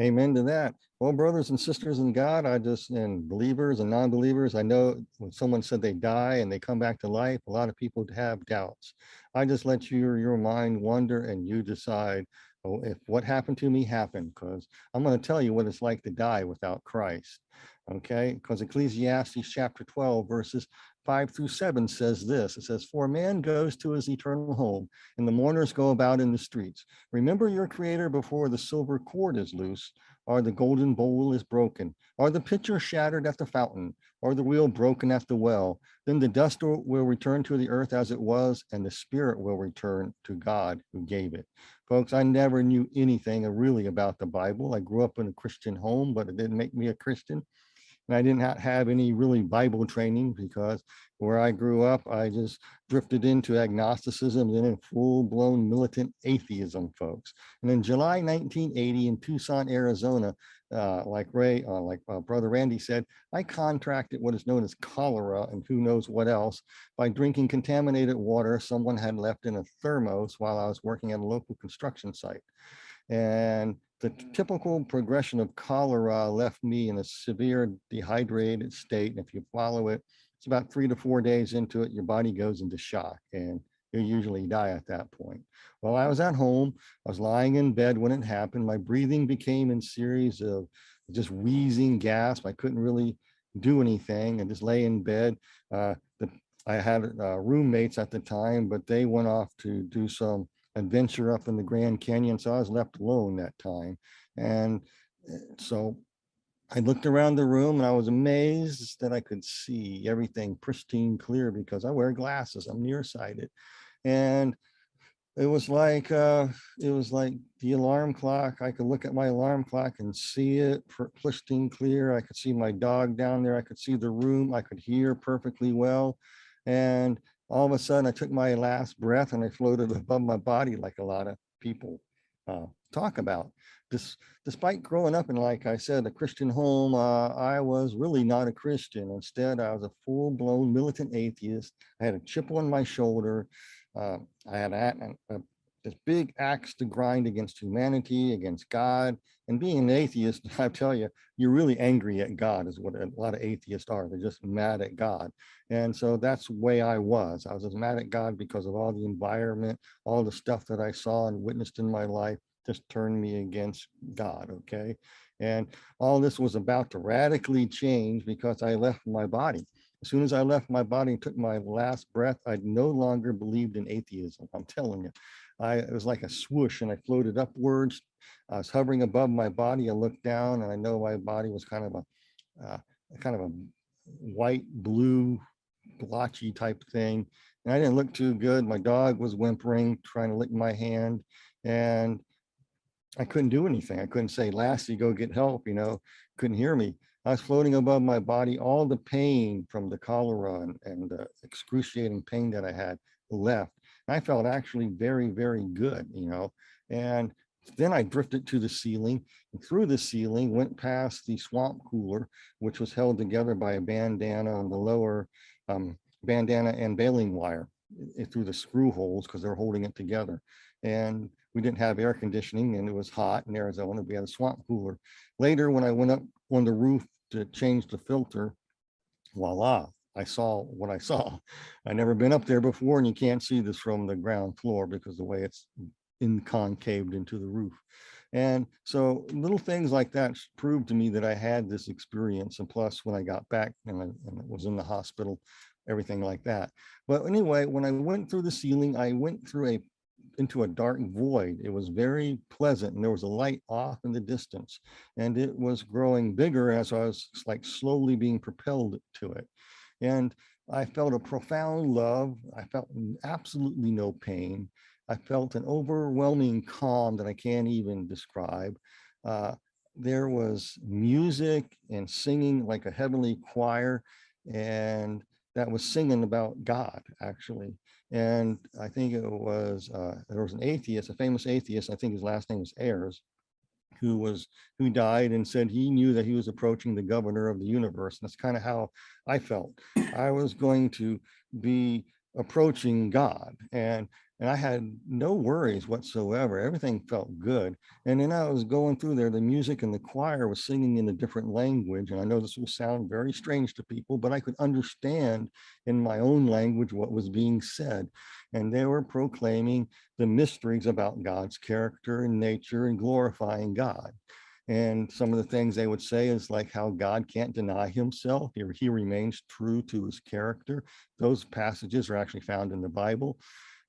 Amen to that. Well, brothers and sisters in God, and believers and non-believers, I know when someone said they die and they come back to life, a lot of people have doubts. I just let your mind wander, and you decide, oh, if what happened to me happened, because I'm going to tell you what it's like to die without Christ. Okay, because Ecclesiastes chapter 12, verses 5 through 7 says this. It says, "For man goes to his eternal home, and the mourners go about in the streets. Remember your Creator before the silver cord is loose, or the golden bowl is broken, or the pitcher shattered at the fountain, or the wheel broken at the well. Then the dust will return to the earth as it was, and the spirit will return to God who gave it." Folks, I never knew anything really about the Bible. I grew up in a Christian home, but it didn't make me a Christian. And I did not have any really Bible training, because where I grew up, I just drifted into agnosticism and then full-blown militant atheism, folks. And in July 1980 in Tucson, Arizona, like Brother Randy said, I contracted what is known as cholera and who knows what else by drinking contaminated water someone had left in a thermos while I was working at a local construction site. And the typical progression of cholera left me in a severe dehydrated state. And if you follow it, it's about 3 to 4 days into it, your body goes into shock and you usually die at that point. While I was at home, I was lying in bed when it happened. My breathing became in series of just wheezing gasp. I couldn't really do anything and just lay in bed. I had roommates at the time, but they went off to do some adventure up in the Grand Canyon, so I was left alone that time. And so I looked around the room and I was amazed that I could see everything pristine clear, because I wear glasses, I'm nearsighted. And it was like the alarm clock. I could look at my alarm clock and see it pristine clear. I could see my dog down there, I could see the room, I could hear perfectly well. And all of a sudden, I took my last breath and I floated above my body, like a lot of people talk about. Despite growing up in, like I said, a Christian home, I was really not a Christian. Instead, I was a full-blown militant atheist. I had a chip on my shoulder. I had this big axe to grind against humanity, against God. And being an atheist, I tell you, you're really angry at God, is what a lot of atheists are. They're just mad at God. And so that's the way I was. I was just mad at God because of all the environment, all the stuff that I saw and witnessed in my life just turned me against God, okay? And all this was about to radically change because I left my body. As soon as I left my body and took my last breath, I no longer believed in atheism, I'm telling you. It was like a swoosh and I floated upwards. I was hovering above my body. I looked down and I know my body was kind of a white, blue, blotchy type thing. And I didn't look too good. My dog was whimpering, trying to lick my hand. And I couldn't do anything. I couldn't say, "Lassie, go get help," couldn't hear me. I was floating above my body. All the pain from the cholera and the excruciating pain that I had left. I felt actually very, very good, and then I drifted to the ceiling, and through the ceiling went past the swamp cooler, which was held together by a bandana on the lower bandana and baling wire through the screw holes, because they're holding it together. And we didn't have air conditioning and it was hot in Arizona. We had a swamp cooler. Later, when I went up on the roof to change the filter, voila, I saw what I saw. I'd never been up there before, and you can't see this from the ground floor because the way it's concaved into the roof. And so little things like that proved to me that I had this experience. And plus, when I got back and I was in the hospital, everything like that. But anyway, when I went through the ceiling, I went through into a dark void. It was very pleasant, and there was a light off in the distance, and it was growing bigger as I was like slowly being propelled to it. And I felt a profound love. I felt absolutely no pain. I felt an overwhelming calm that I can't even describe. There was music and singing, like a heavenly choir, and that was singing about God, actually. And I think it was, there was an atheist, a famous atheist, I think his last name was Ayers, who died and said he knew that he was approaching the governor of the universe. And that's kind of how I felt. I was going to be approaching God. And and I had no worries whatsoever. Everything felt good. And then I was going through there, the music and the choir was singing in a different language. And I know this will sound very strange to people, but I could understand in my own language what was being said. And they were proclaiming the mysteries about God's character and nature and glorifying God. And some of the things they would say is like how God can't deny himself. He remains true to his character. Those passages are actually found in the Bible.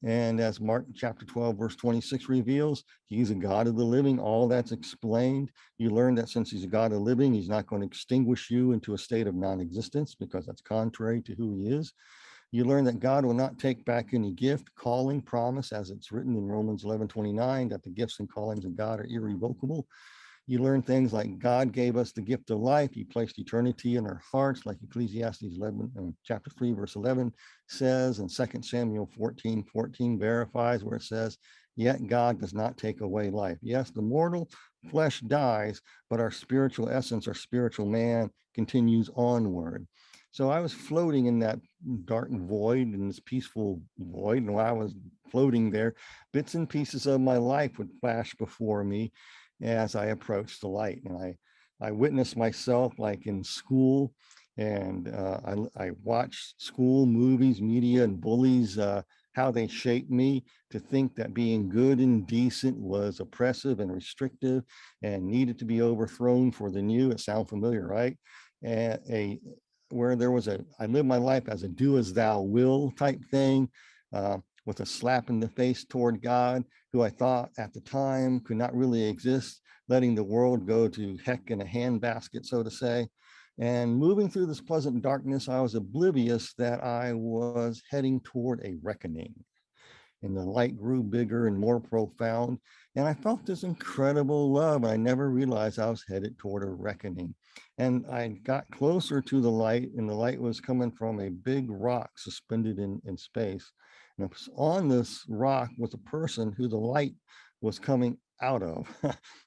And as Mark chapter 12, verse 26 reveals, he's a God of the living. All that's explained. You learn that since he's a God of the living, he's not going to extinguish you into a state of non-existence because that's contrary to who he is. You learn that God will not take back any gift, calling, promise, as it's written in Romans 11:29, that the gifts and callings of God are irrevocable. You learn things like God gave us the gift of life. He placed eternity in our hearts, like Ecclesiastes 11, chapter 3, verse 11 says, and 2 Samuel 14:14 verifies where it says, yet God does not take away life. Yes, the mortal flesh dies, but our spiritual essence, our spiritual man continues onward. So I was floating in that dark void, in this peaceful void, and while I was floating there, bits and pieces of my life would flash before me as I approached the light. And I witnessed myself like in school, and I watched school, movies, media, and bullies, how they shaped me to think that being good and decent was oppressive and restrictive and needed to be overthrown for the new. It sounds familiar, right? And I lived my life as a do as thou will type thing, with a slap in the face toward God, who I thought at the time could not really exist, letting the world go to heck in a handbasket, so to say. And moving through this pleasant darkness, I was oblivious that I was heading toward a reckoning. And the light grew bigger and more profound, and I felt this incredible love. I never realized I was headed toward a reckoning. And I got closer to the light, and the light was coming from a big rock suspended in space. And on this rock was a person who the light was coming out of.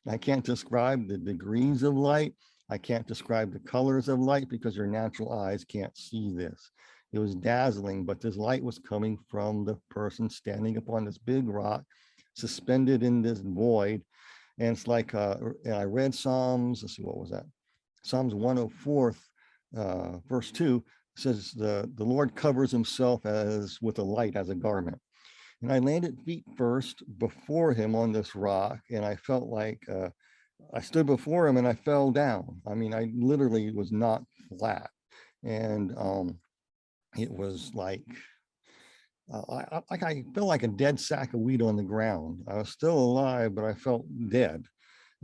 I can't describe the degrees of light. I can't describe the colors of light because your natural eyes can't see this. It was dazzling, but this light was coming from the person standing upon this big rock, suspended in this void. And it's like, and I read Psalms, let's see, what was that? Psalms 104, verse 2. Says the Lord covers himself as with a light as a garment. And I landed feet first before him on this rock, and I felt like I stood before him and I fell down. I mean, I literally was not flat. And it was like I felt like a dead sack of wheat on the ground. I was still alive, but I felt dead.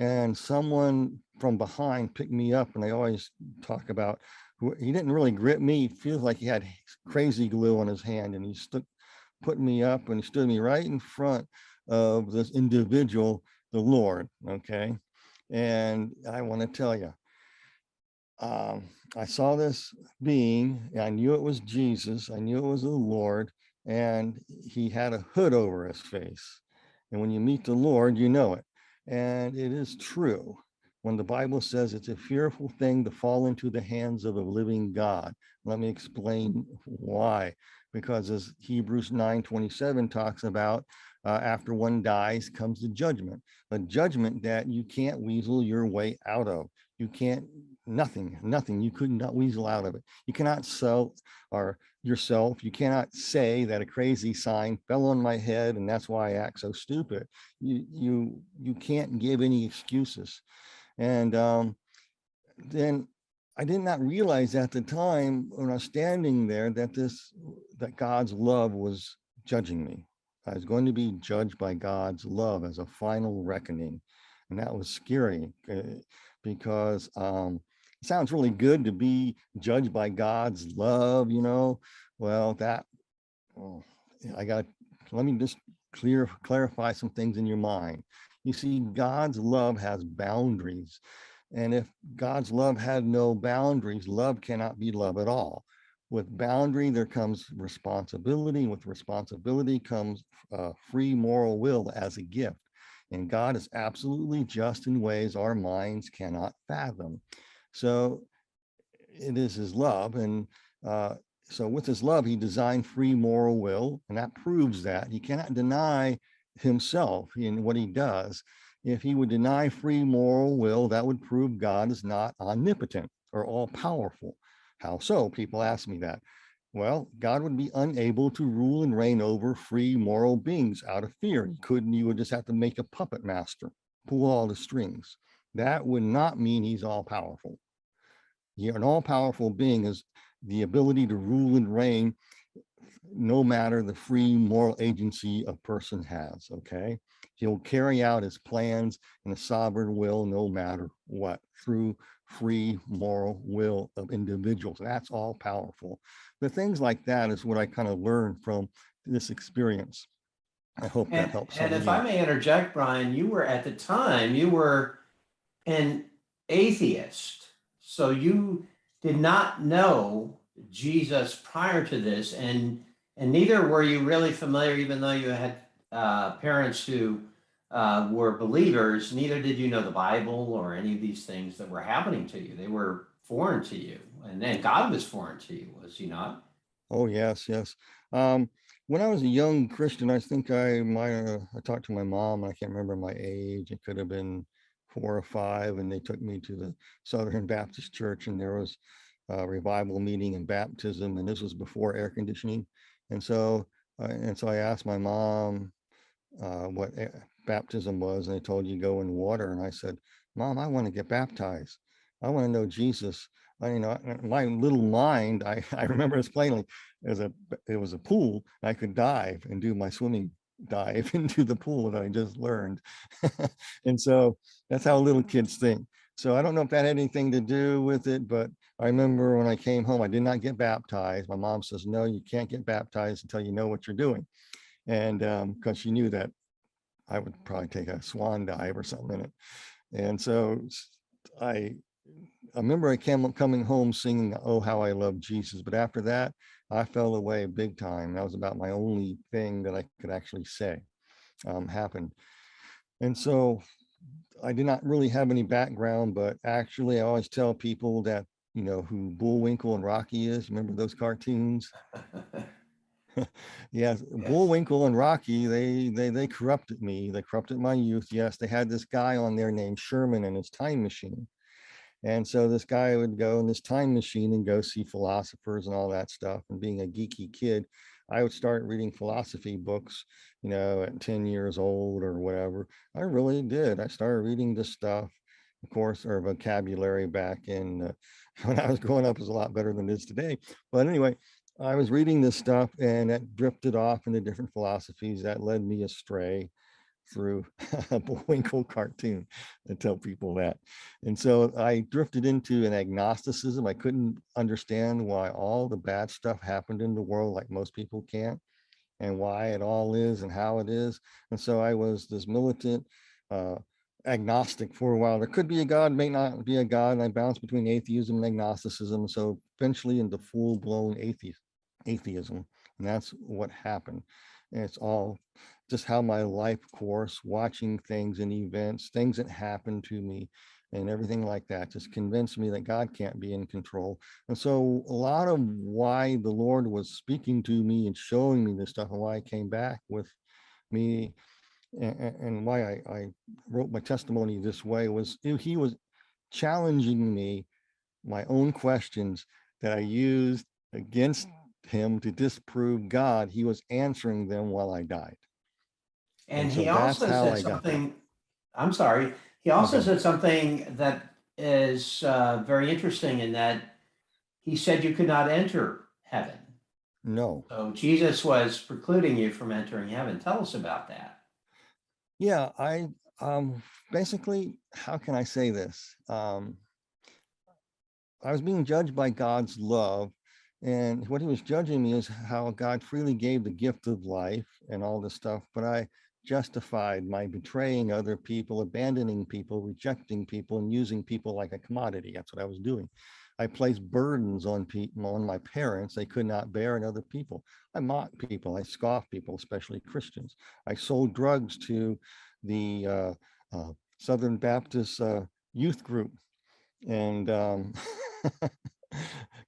And someone from behind picked me up, and they always talk about, he didn't really grip me. He feels like he had crazy glue on his hand, and he put me up, and he stood me right in front of this individual, the Lord. Okay. And I want to tell you, I saw this being, and I knew it was Jesus. I knew it was the Lord, and he had a hood over his face. And when you meet the Lord, you know it. And it is true. When the Bible says it's a fearful thing to fall into the hands of a living God. Let me explain why. Because as Hebrews 9:27 talks about, after one dies comes the judgment. A judgment that you can't weasel your way out of. You can't, nothing. You could not weasel out of it. You cannot sell yourself. You cannot say that a crazy sign fell on my head and that's why I act so stupid. You can't give any excuses. And then I did not realize at the time when I was standing there that God's love was judging me. I was going to be judged by God's love as a final reckoning. And that was scary because it sounds really good to be judged by God's love, you know. Well, let me just clarify some things in your mind. You see, God's love has boundaries. And if God's love had no boundaries, love cannot be love at all. With boundary, there comes responsibility. With responsibility comes free moral will as a gift. And God is absolutely just in ways our minds cannot fathom. So it is his love. And So with his love, he designed free moral will, and that proves that. He cannot deny himself in what he does. If he would deny free moral will, that would prove God is not omnipotent or all-powerful. How so? People ask me that. Well, God would be unable to rule and reign over free moral beings out of fear. He couldn't. You would just have to make a puppet master, pull all the strings. That would not mean he's all-powerful. An all-powerful being is the ability to rule and reign no matter the free moral agency a person has, okay? He'll carry out his plans in a sovereign will no matter what, through free moral will of individuals. That's all powerful. But things like that is what I kind of learned from this experience. I hope that helps. And if I may interject, Brian, you were at the time, you were an atheist. So you did not know Jesus prior to this, and neither were you really familiar, even though you had parents who were believers, neither did you know the Bible or any of these things that were happening to you. They were foreign to you, and then God was foreign to you, was he not? Oh, yes, yes. When I was a young Christian, I think I talked to my mom, I can't remember my age, it could have been 4 or 5, and they took me to the Southern Baptist Church, and there was a revival meeting and baptism, and this was before air conditioning. And so I asked my mom what baptism was, and they told you go in water. And I said, Mom, I want to get baptized. I want to know Jesus. My little mind, I remember this plainly. It was a pool. I could dive and do my swimming dive into the pool that I just learned. And so that's how little kids think. So I don't know if that had anything to do with it, but I remember when I came home, I did not get baptized. My mom says, no, you can't get baptized until you know what you're doing. And because she knew that I would probably take a swan dive or something in it. And so I remember I coming home singing, Oh, How I Love Jesus. But after that, I fell away big time. That was about my only thing that I could actually say happened. And so I did not really have any background, but actually I always tell people that, you know, who Bullwinkle and Rocky is. Remember those cartoons? Yes, Bullwinkle and Rocky, they corrupted me. They corrupted my youth. Yes, they had this guy on there named Sherman and his time machine. And so this guy would go in this time machine and go see philosophers and all that stuff. And being a geeky kid, I would start reading philosophy books, you know, at 10 years old or whatever. I really did. I started reading this stuff, of course, our vocabulary back in when I was growing up was a lot better than it is today. But anyway, I was reading this stuff and it drifted off into different philosophies that led me astray through a Bullwinkle cartoon and tell people that. And so I drifted into an agnosticism. I couldn't understand why all the bad stuff happened in the world, like most people can't, and why it all is and how it is. And so I was this militant agnostic for a while. There could be a God, may not be a God. And I bounced between atheism and agnosticism. So eventually into full-blown atheism. And that's what happened. And it's all just how my life course, watching things and events, things that happened to me and everything like that, just convinced me that God can't be in control. And so a lot of why the Lord was speaking to me and showing me this stuff and why I came back with me and why I wrote my testimony this way was he was challenging me, my own questions that I used against him to disprove God. He was answering them while I died. And he also said something, I'm sorry, he also said something that is very interesting in that he said you could not enter heaven. No. So Jesus was precluding you from entering heaven. Tell us about that. Yeah, I basically, how can I say this? I was being judged by God's love. And what he was judging me is how God freely gave the gift of life and all this stuff. But I justified my betraying other people, abandoning people, rejecting people, and using people like a commodity. That's what I was doing. I placed burdens on people, on my parents they could not bear, and other people. I mocked people. I scoffed people, especially Christians. I sold drugs to the Southern Baptist youth group. And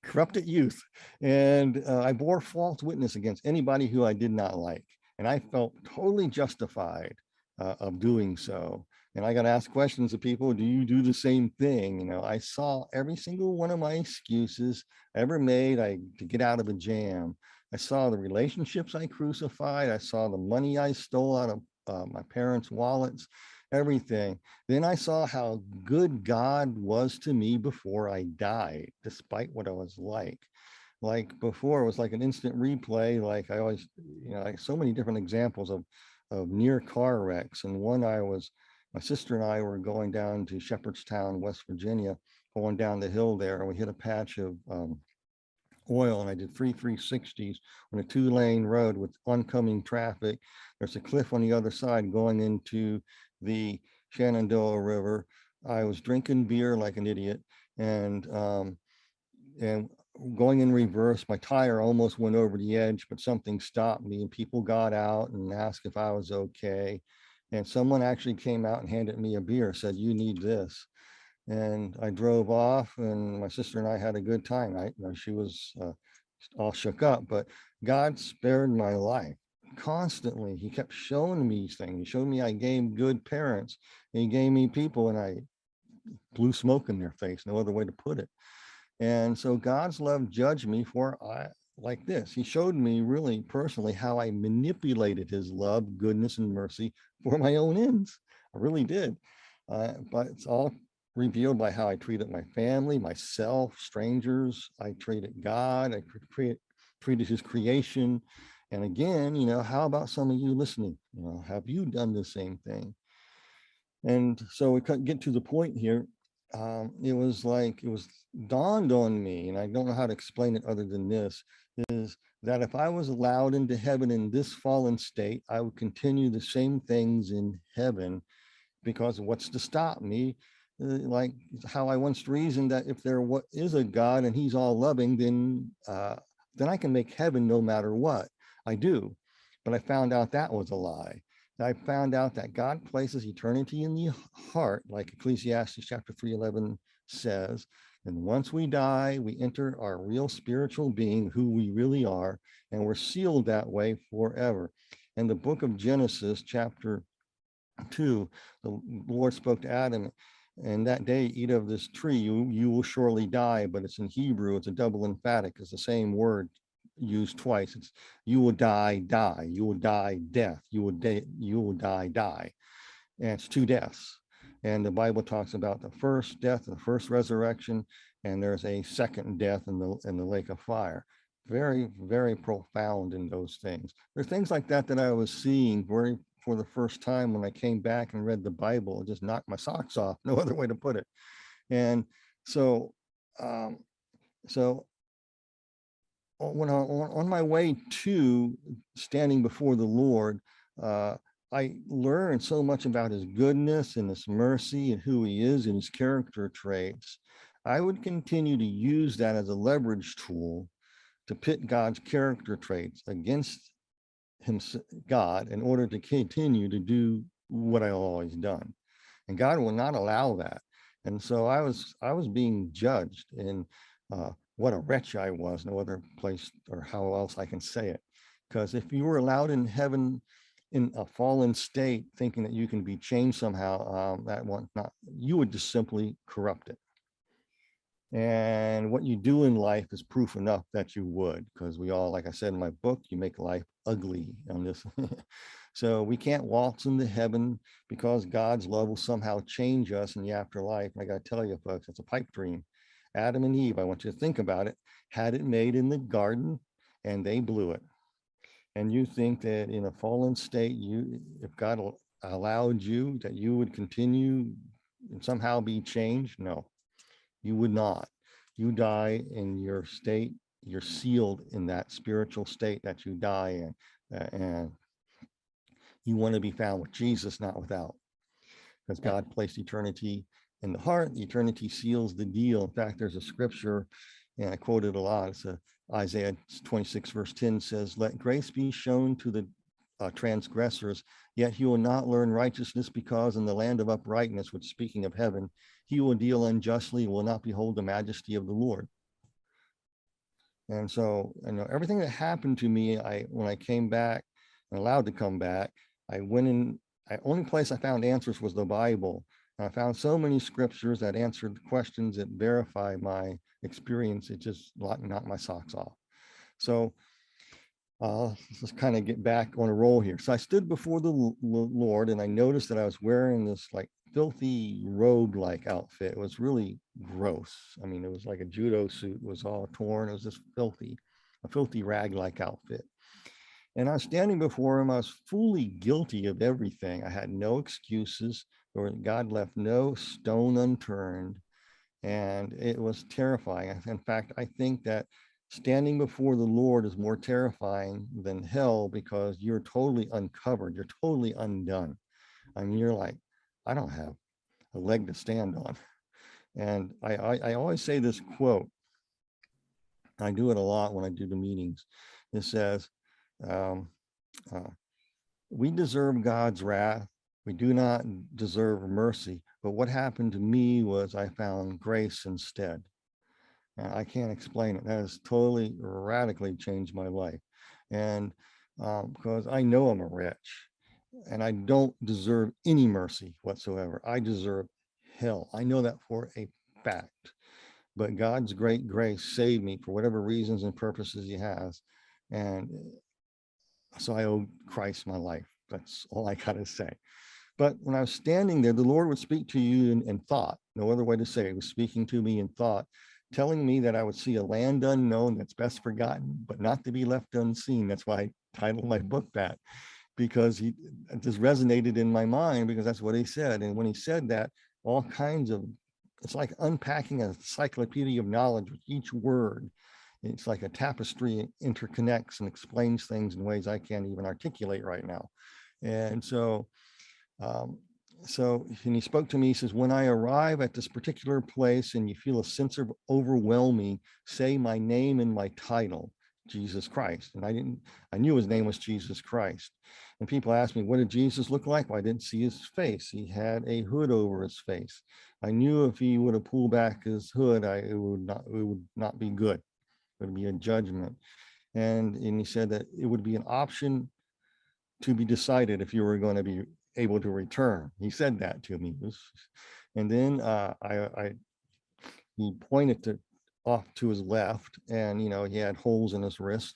corrupted youth. And I bore false witness against anybody who I did not like. And I felt totally justified of doing so. And I got to ask questions of people, do you do the same thing? You know, I saw every single one of my excuses ever made to get out of a jam. I saw the relationships I crucified. I saw the money I stole out of my parents' wallets, everything. Then I saw how good God was to me before I died, despite what I was like. Like before, it was like an instant replay. Like I always, you know, like so many different examples of near car wrecks. And one my sister and I were going down to Shepherdstown, West Virginia, going down the hill there, and we hit a patch of oil, and I did 3 360s on a two-lane road with oncoming traffic. There's a cliff on the other side going into the Shenandoah River. I was drinking beer like an idiot, and going in reverse. My tire almost went over the edge, but something stopped me, and people got out and asked if I was okay. And someone actually came out and handed me a beer, said, you need this. And I drove off, and my sister and I had a good time. She was all shook up, but God spared my life constantly. He kept showing me things. He showed me I gave good parents. And he gave me people, and I blew smoke in their face. No other way to put it. And so God's love judged me for like this. He showed me really personally how I manipulated his love, goodness, and mercy for my own ends. I really did. But it's all revealed by how I treated my family, myself, strangers. I treated God. I treated his creation. And again, you know, how about some of you listening? You know, have you done the same thing? And so we get to the point here. It was dawned on me, and I don't know how to explain it other than this, is that if I was allowed into heaven in this fallen state, I would continue the same things in heaven, because what's to stop me? Like how I once reasoned that if there is a God and he's all loving, then I can make heaven no matter what I do. But I found out that was a lie. I found out that God places eternity in the heart, like Ecclesiastes chapter 3:11 says. And once we die, we enter our real spiritual being, who we really are, and we're sealed that way forever. In the book of Genesis chapter 2, the Lord spoke to Adam, and that day eat of this tree, you will surely die. But it's in Hebrew, it's a double emphatic, it's the same word used twice. It's you will die, die, you will die, death, you will die, die. And it's two deaths. And the Bible talks about the first death, the first resurrection, and there's a second death in the lake of fire. Very, very profound in those things. There are things like that that I was seeing very for the first time when I came back and read the Bible. It just knocked my socks off, no other way to put it. And so when on my way to standing before the Lord, I learned so much about his goodness and his mercy and who he is and his character traits. I would continue to use that as a leverage tool to pit God's character traits against God in order to continue to do what I always done. And God will not allow that. And so I was being judged, and what a wretch I was. No other place or how else I can say it. Because if you were allowed in heaven in a fallen state, thinking that you can be changed somehow, you would just simply corrupt it. And what you do in life is proof enough that you would, because we all, like I said in my book, you make life ugly on this. So we can't waltz into heaven because God's love will somehow change us in the afterlife. And I got to tell you, folks, it's a pipe dream. Adam and Eve, I want you to think about it, had it made in the garden, and they blew it. And you think that in a fallen state, if God allowed you, that you would continue and somehow be changed? No. You would not. You die in your state. You're sealed in that spiritual state that you die in. And you want to be found with Jesus, not without. Because God placed eternity in the heart. Eternity seals the deal. In fact, there's a scripture, and I quote it a lot. It's Isaiah 26 verse 10 says, let grace be shown to the transgressors, yet he will not learn righteousness, because in the land of uprightness, which speaking of heaven, he will deal unjustly, will not behold the majesty of the Lord. And so, you know, everything that happened to me, when I came back and allowed to come back, I went in, only place I found answers was the Bible. And I found so many scriptures that answered questions that verify my experience. It just knocked my socks off. So let's kind of get back on a roll here. So I stood before the Lord, and I noticed that I was wearing this like filthy robe-like outfit. It was really gross. I mean, it was like a judo suit. It was all torn. It was just a filthy rag-like outfit. And I was standing before him. I was fully guilty of everything. I had no excuses. God left no stone unturned. And it was terrifying. In fact, I think that standing before the Lord is more terrifying than hell, because you're totally uncovered. You're totally undone. I mean, you're like, I don't have a leg to stand on. And I always say this quote. I do it a lot when I do the meetings. It says, we deserve God's wrath. We do not deserve mercy. But what happened to me was I found grace instead. Now, I can't explain it. That has totally, radically changed my life. And because I know I'm a wretch. And I don't deserve any mercy whatsoever. I deserve hell. I know that for a fact. But God's great grace saved me for whatever reasons and purposes he has. And so I owe Christ my life. That's all I got to say. But when I was standing there, the Lord would speak to you in thought. No other way to say it. He was speaking to me in thought, telling me that I would see a land unknown that's best forgotten, but not to be left unseen. That's why I titled my book that. Because it just resonated in my mind, because that's what he said. And when he said that, all kinds of, it's like unpacking an encyclopedia of knowledge with each word. It's like a tapestry. It interconnects and explains things in ways I can't even articulate right now. And so, and he spoke to me, he says, when I arrive at this particular place and you feel a sense of overwhelming, say my name and my title. Jesus Christ. And I knew his name was Jesus Christ. And people asked me, what did Jesus look like? Well, I didn't see his face. He had a hood over his face. I knew if he would have pulled back his hood, it would not be good. It would be a judgment. And he said that it would be an option to be decided if you were going to be able to return. He said that to me. And then he pointed to off to his left, and you know, he had holes in his wrist.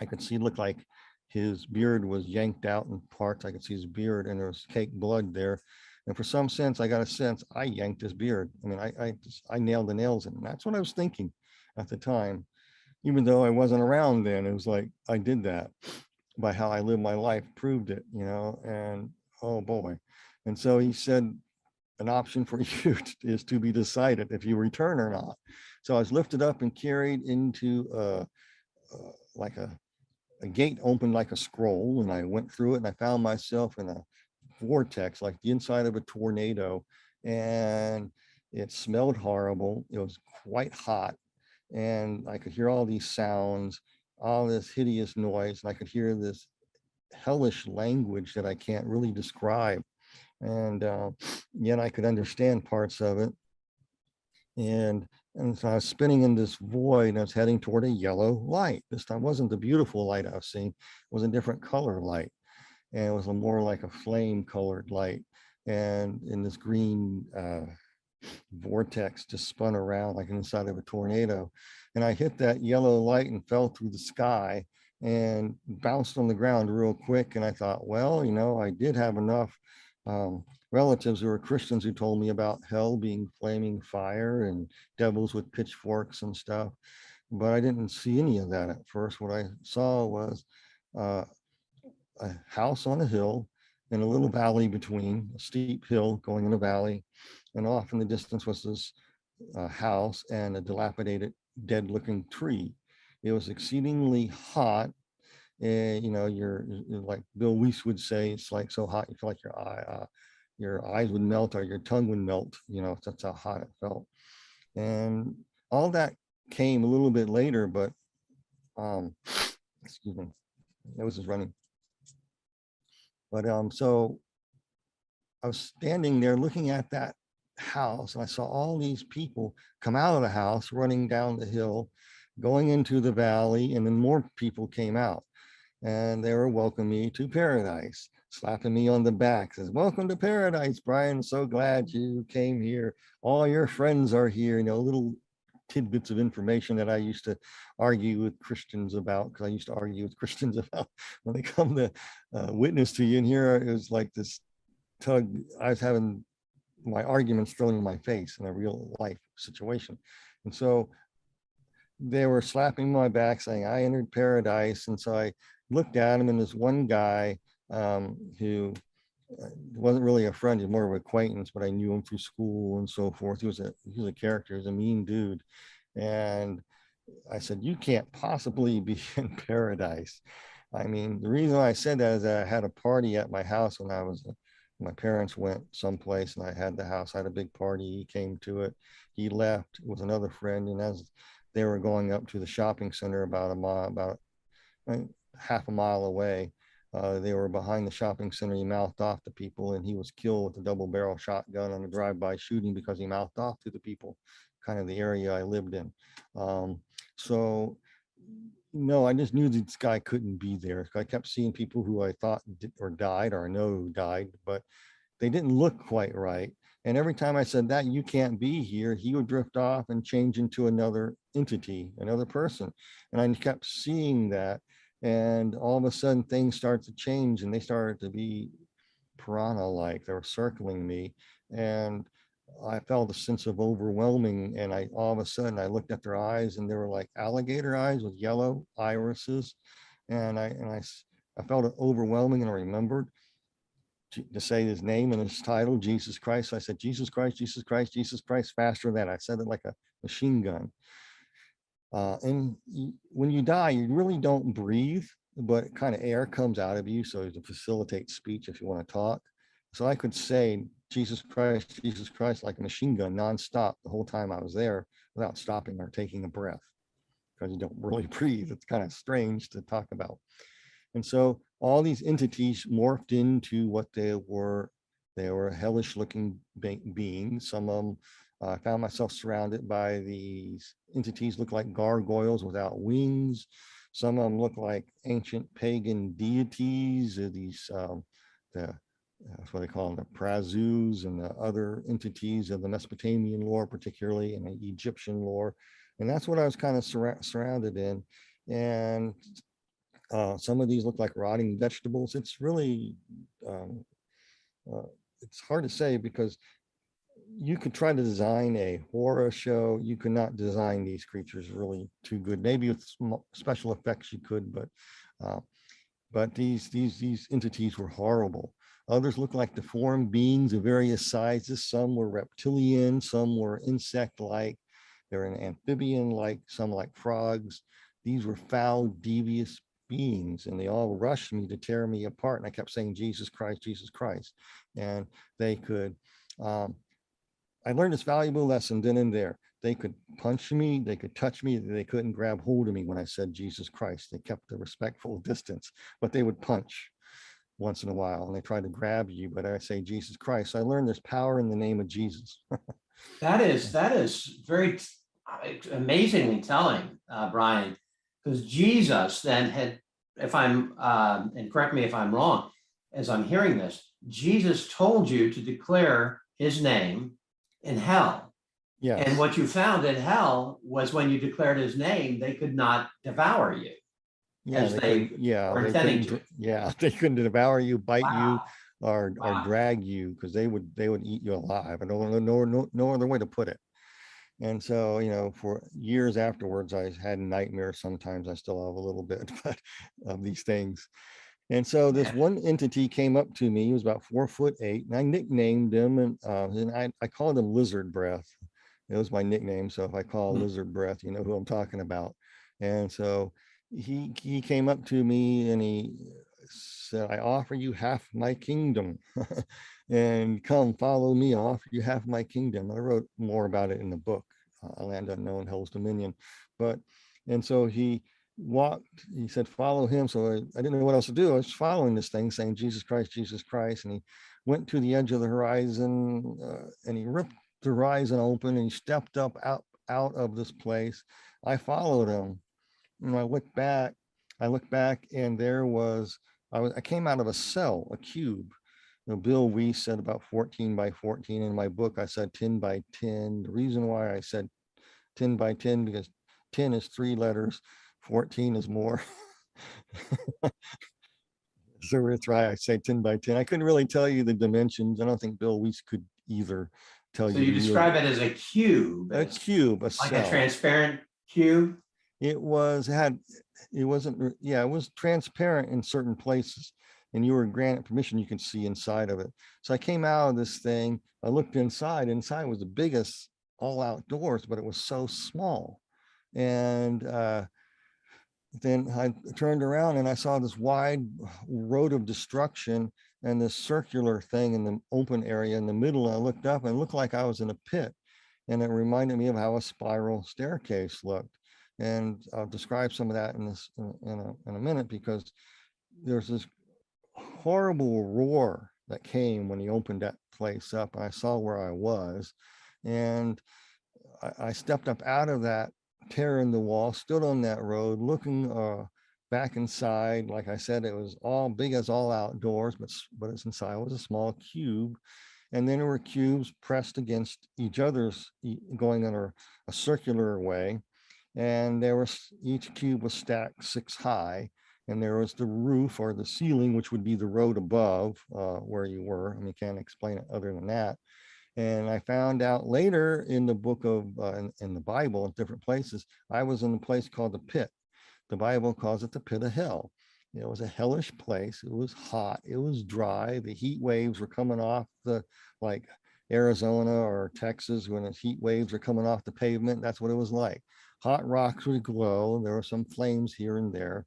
I could see, looked like his beard was yanked out in parts. I could see his beard, and there was cake blood there. And for some sense, I got a sense I yanked his beard. I mean, I nailed the nails in him. That's what I was thinking at the time, even though I wasn't around then. It was like, I did that by how I lived my life, proved it, you know. And oh boy. And so he said, an option for you is to be decided if you return or not. So I was lifted up and carried into like a gate opened like a scroll, and I went through it, and I found myself in a vortex, like the inside of a tornado, and it smelled horrible. It was quite hot, and I could hear all these sounds, all this hideous noise, and I could hear this hellish language that I can't really describe. And yet I could understand parts of it. And so I was spinning in this void, and I was heading toward a yellow light. This time wasn't the beautiful light I've seen. It was a different color light. And it was more like a flame colored light. And in this green vortex just spun around like inside of a tornado. And I hit that yellow light and fell through the sky and bounced on the ground real quick. And I thought, well, you know, I did have enough relatives who were Christians who told me about hell being flaming fire and devils with pitchforks and stuff, but I didn't see any of that at first. What I saw was a house on a hill and a little valley between, a steep hill going in a valley, and off in the distance was this house and a dilapidated, dead-looking tree. It was exceedingly hot. And you know, you're like Bill Weiss would say, it's like so hot you feel like your eyes would melt or your tongue would melt. You know, that's how hot it felt. And all that came a little bit later, but excuse me, nose is running. But so I was standing there looking at that house, and I saw all these people come out of the house running down the hill. going into the valley, and then more people came out, and they were welcoming me to paradise, slapping me on the back, says, welcome to paradise, Brian, so glad you came here. All your friends are here, you know, little tidbits of information that I used to argue with Christians about, because I used to argue with Christians about when they come to witness to you. And here it was like this tug, I was having my arguments thrown in my face in a real life situation. And so they were slapping my back saying, I entered paradise. And so I looked at him, and this one guy who wasn't really a friend, he was more of an acquaintance, but I knew him through school and so forth. He was a character, he was a mean dude. And I said, you can't possibly be in paradise. I mean, the reason I said that is that I had a party at my house when I was, my parents went someplace, and I had the house, I had a big party. He came to it, he left with another friend. And as they were going up to the shopping center about half a mile away, they were behind the shopping center. He mouthed off to people, and he was killed with a double-barrel shotgun on a drive-by shooting because he mouthed off to the people, kind of the area I lived in. So, no, I just knew this guy couldn't be there. I kept seeing people who I thought died, or I know who died, but they didn't look quite right. And every time I said that, you can't be here, he would drift off and change into another entity, another person. And I kept seeing that. And all of a sudden things start to change, and they started to be piranha-like. They were circling me, and I felt a sense of overwhelming. And all of a sudden I looked at their eyes, and they were like alligator eyes with yellow irises. And I felt it overwhelming, and I remembered to say his name and his title, Jesus Christ. So I said, Jesus Christ, Jesus Christ, Jesus Christ, faster than I said it like a machine gun. And when you die, you really don't breathe, but kind of air comes out of you. So to facilitate speech, if you want to talk. So I could say Jesus Christ, like a machine gun, nonstop the whole time I was there without stopping or taking a breath, because you don't really breathe. It's kind of strange to talk about. And so all these entities morphed into what they were. They were hellish looking beings. Some of them, I found myself surrounded by these entities, looked like gargoyles without wings. Some of them looked like ancient pagan deities, these, that's what they call them, the Prazus, and the other entities of the Mesopotamian lore, particularly, and the Egyptian lore. And that's what I was kind of surrounded in. And some of these look like rotting vegetables. It's really, it's hard to say, because you could try to design a horror show, you could not design these creatures really too good. Maybe with special effects you could, but these entities were horrible. Others looked like deformed beings of various sizes. Some were reptilian, some were insect-like, they were amphibian-like, some like frogs. These were foul, devious beings, and they all rushed me to tear me apart. And I kept saying, Jesus Christ, Jesus Christ. And they could, I learned this valuable lesson then and there. They could punch me, they could touch me, they couldn't grab hold of me when I said Jesus Christ. They kept a respectful distance, but they would punch once in a while, and they tried to grab you, but I say Jesus Christ. So I learned there's power in the name of Jesus. That is very amazingly telling, Brian, because Jesus then had, if I'm, and correct me if I'm wrong, as I'm hearing this, Jesus told you to declare his name in hell. Yeah. And what you found in hell was when you declared his name, they could not devour you. Yeah, as they couldn't devour you, bite you, or drag you, because they would eat you alive. I don't know no other way to put it. And so, you know, for years afterwards, I had nightmares. Sometimes I still have a little bit, but of these things. And so this one entity came up to me. He was about 4'8", and I nicknamed him, and I called him Lizard Breath. It was my nickname. So if I call Lizard Breath, you know who I'm talking about. And so he came up to me, and he said, I offer you half my kingdom, and come follow me. I offer you half my kingdom. I wrote more about it in the book, Land Unknown, Hell's Dominion. And so he said, follow him. So I didn't know what else to do. I was following this thing saying, Jesus Christ, Jesus Christ. And he went to the edge of the horizon, and he ripped the horizon open, and he stepped up out out of this place. I followed him. And I looked back and there was, I came out of a cell, a cube. You know, Bill Weiss said about 14 by 14. In my book, I said 10 by 10. The reason why I said 10 by 10, because 10 is 3 letters, 14 is more. So that's why I say 10 by 10. I couldn't really tell you the dimensions. I don't think Bill Weiss could either tell you. So you describe it as a cube. A cube, a cell. Like a transparent cube? It was transparent in certain places, and you were granted permission, you could see inside of it. So I came out of this thing, I looked inside was the biggest all outdoors, but it was so small. And then I turned around and I saw this wide road of destruction and this circular thing in the open area in the middle. I looked up and it looked like I was in a pit, and it reminded me of how a spiral staircase looked. And I'll describe some of that in a minute, because there's this horrible roar that came when he opened that place up. And I saw where I was, and I stepped up out of that tear in the wall, stood on that road, looking back inside. Like I said, it was all big as all outdoors, but it's inside. It was a small cube. And then there were cubes pressed against each other's, going in a circular way. And there was, each cube was stacked 6 high, and there was the roof or the ceiling, which would be the road above where you were. I mean, can't explain it other than that. And I found out later in the book of, in the Bible, in different places, I was in a place called the pit. The Bible calls it the pit of hell. It was a hellish place. It was hot. It was dry. The heat waves were coming off the, like Arizona or Texas, when the heat waves were coming off the pavement. That's what it was like. Hot rocks would glow. There were some flames here and there.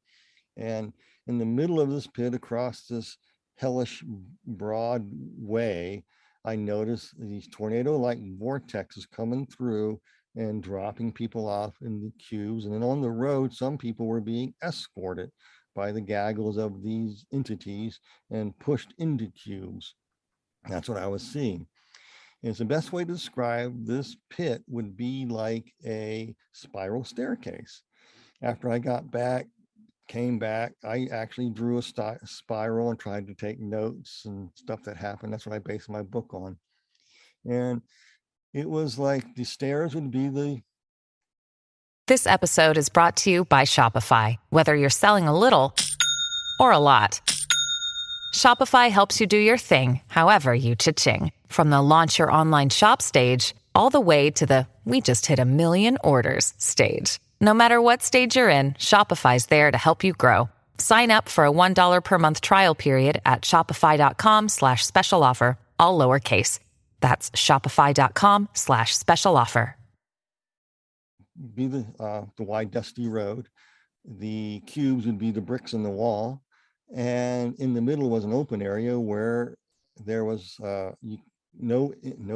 And in the middle of this pit, across this hellish broad way, I noticed these tornado-like vortexes coming through and dropping people off in the cubes. And then on the road, some people were being escorted by the gaggles of these entities and pushed into cubes. That's what I was seeing. And so the best way to describe this pit would be like a spiral staircase. After I came back, I actually drew a spiral and tried to take notes and stuff that happened. That's what I based my book on. And it was like the stairs would be the... This episode is brought to you by Shopify. Whether you're selling a little or a lot, Shopify helps you do your thing, however you cha-ching. From the launch your online shop stage, all the way to the we just hit 1 million orders stage. No matter what stage you're in, Shopify's there to help you grow. Sign up for a $1 per month trial period at shopify.com/special offer, all lowercase. That's shopify.com/special offer. Be the wide, dusty road. The cubes would be the bricks in the wall. And in the middle was an open area where there was no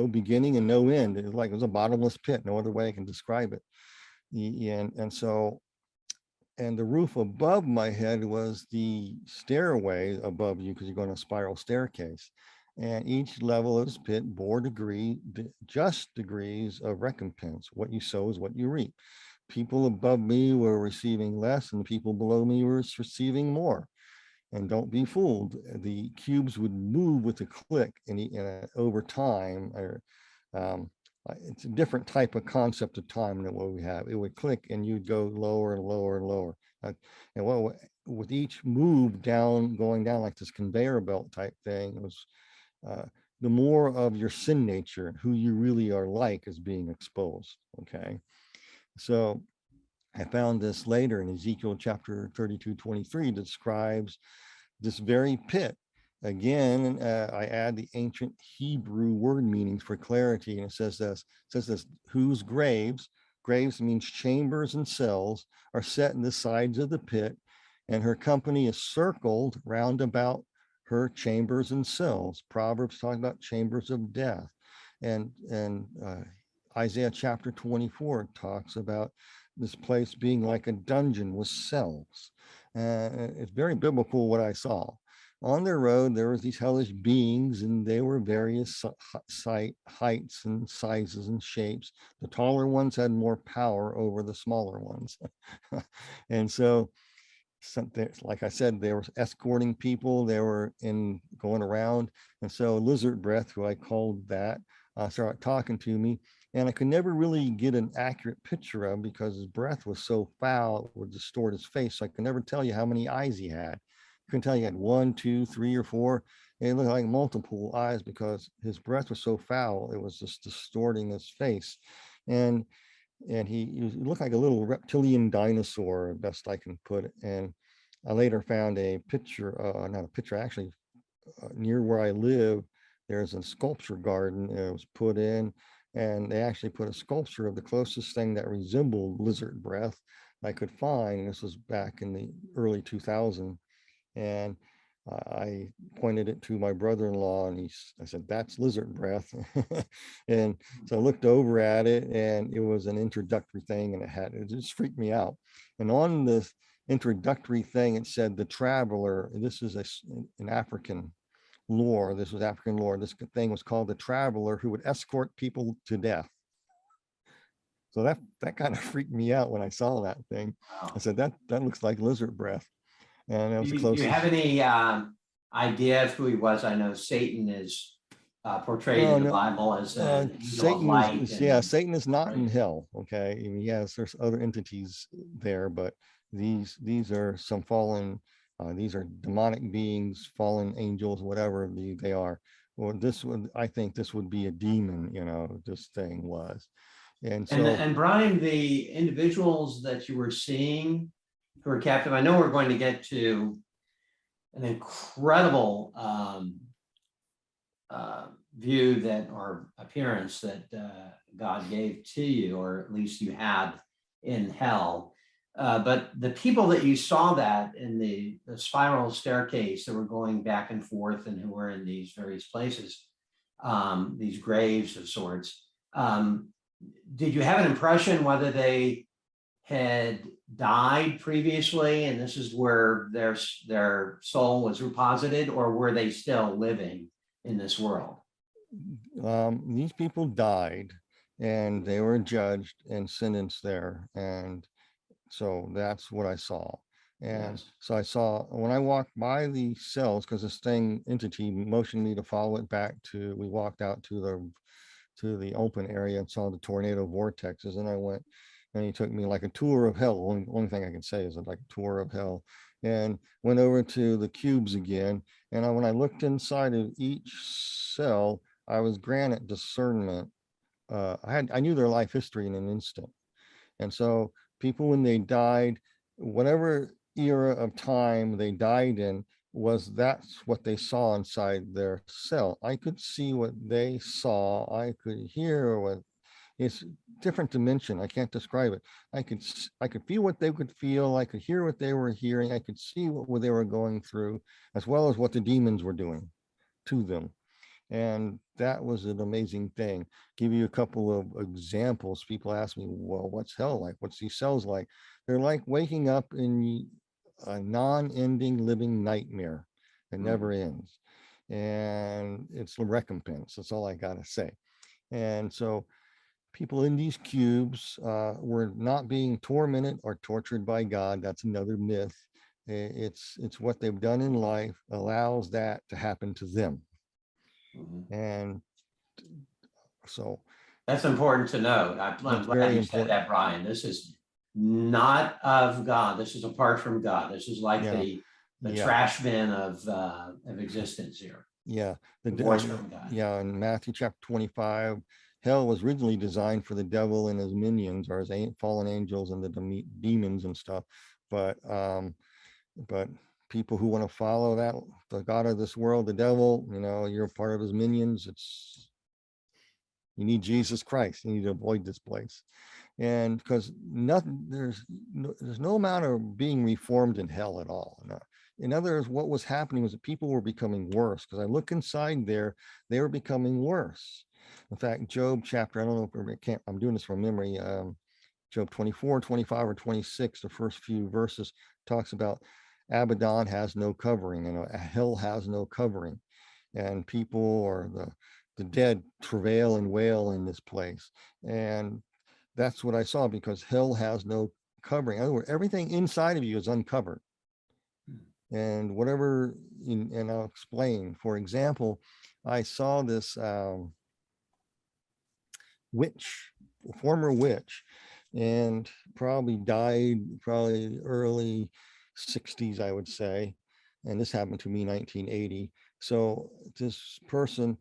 beginning and no end. It was like it was a bottomless pit. No other way I can describe it. And the roof above my head was the stairway above you, because you're going on a spiral staircase. And each level of this pit bore just degrees of recompense. What you sow is what you reap. People above me were receiving less, and the people below me were receiving more. And don't be fooled. The cubes would move with a click, and over time, it's a different type of concept of time than what we have. It would click, and you'd go lower and lower and lower. And with each move going down like this conveyor belt type thing, was the more of your sin nature, who you really are like, is being exposed. Okay, so I found this later in Ezekiel chapter 32:23 describes this very pit. Again, I add the ancient Hebrew word meanings for clarity, and it says this, whose graves means chambers and cells, are set in the sides of the pit, and her company is circled round about her chambers and cells. Proverbs talk about chambers of death, and Isaiah chapter 24 talks about this place being like a dungeon with cells. It's very biblical what I saw. on their road, there was these hellish beings, and they were various heights and sizes and shapes. The taller ones had more power over the smaller ones. And so, something, like I said, they were escorting people, they were going around. And so Lizard Breath, who I called that, started talking to me, and I could never really get an accurate picture of, because his breath was so foul, it would distort his face. So I could never tell you how many eyes he had. I couldn't tell you he had 1, 2, 3, or 4. And it looked like multiple eyes because his breath was so foul, it was just distorting his face. And he looked like a little reptilian dinosaur, best I can put it. And I later found a picture, near where I live, there's a sculpture garden, and it was put in, and they actually put a sculpture of the closest thing that resembled Lizard Breath I could find. This was back in the early 2000s. And I pointed it to my brother-in-law, and I said, "That's Lizard Breath." And so I looked over at it, and it was an introductory thing, and it just freaked me out. And on this introductory thing, it said the traveler, this is an African lore. This was African lore. This thing was called the traveler who would escort people to death. So that kind of freaked me out when I saw that thing. I said, that looks like Lizard Breath. And was do you have any idea of who he was? I know Satan is portrayed in the Bible as Satan. Satan is not in hell. Okay, I mean, yes, there's other entities there, but these are some fallen. These are demonic beings, fallen angels, whatever they are. Well, I think this would be a demon. This thing was, and Brian, the individuals that you were seeing who are captive. I know we're going to get to an incredible view that, or appearance that God gave to you, or at least you had in hell. But the people that you saw that in the spiral staircase that were going back and forth and who were in these various places, these graves of sorts, did you have an impression whether they had died previously, and this is where their soul was reposited, or were they still living in this world? These people died, and they were judged and sentenced there, and so that's what I saw. And yes. So I saw, when I walked by the cells, because this entity motioned me to follow it back to, we walked out to the open area and saw the tornado vortexes, and I went. And he took me like a tour of hell. Only thing I can say is like a tour of hell, and went over to the cubes again. And when I looked inside of each cell, I was granted discernment. I knew their life history in an instant. And so people, when they died, whatever era of time they died in, that's what they saw inside their cell. I could see what they saw. I could hear what. It's different dimension. I can't describe it. I could feel what they could feel. I could hear what they were hearing. I could see what they were going through, as well as what the demons were doing to them. And that was an amazing thing. Give you a couple of examples. People ask me, well, what's hell like? What's these cells like? They're like waking up in a non-ending living nightmare that never ends. And it's the recompense. That's all I got to say. And so people in these cubes were not being tormented or tortured by God. That's another myth. It's what they've done in life allows that to happen to them. Mm-hmm. And so that's important to know. I'm glad you said that, Brian. This is not of God. This is apart from God. This is like the trash bin of existence here. Yeah. In Matthew chapter 25, hell was originally designed for the devil and his minions, or his fallen angels and the demons and stuff. But people who want to follow that, the god of this world, the devil, you're part of his minions. You need Jesus Christ. You need to avoid this place. And because there's no amount of being reformed in hell at all. No. In other words, what was happening was that people were becoming worse. Because I look inside there, they were becoming worse. In fact, Job chapter, I'm doing this from memory, Job 24, 25, or 26, the first few verses talks about Abaddon has no covering, and a hell has no covering, and people or the dead travail and wail in this place. And that's what I saw, because hell has no covering. In other words, everything inside of you is uncovered. And whatever, and I'll explain. For example, I saw this witch, former witch, and probably died probably early 60s, I would say. And this happened to me in 1980. So this person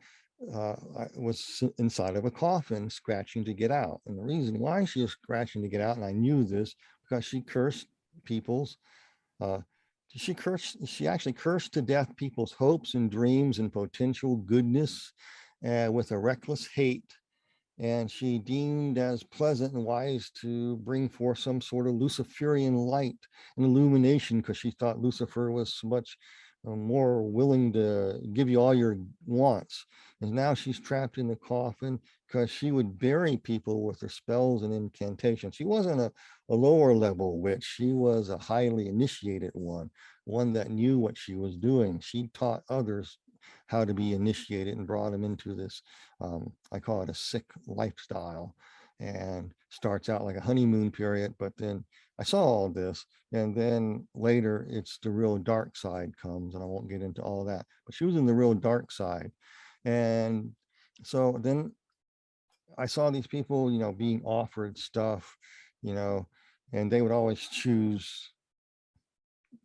was inside of a coffin scratching to get out. And the reason why she was scratching to get out, and I knew this, because she cursed people's, she actually cursed to death people's hopes and dreams and potential goodness with a reckless hate. And she deemed as pleasant and wise to bring forth some sort of Luciferian light and illumination, because she thought Lucifer was much more willing to give you all your wants. And now she's trapped in the coffin, because she would bury people with her spells and incantations. She wasn't a lower level witch. She was a highly initiated one that knew what she was doing. She taught others how to be initiated and brought them into this, I call it a sick lifestyle, and starts out like a honeymoon period. But then I saw all this, and then later it's the real dark side comes, and I won't get into all that, but she was in the real dark side. And so then I saw these people, being offered stuff, and they would always choose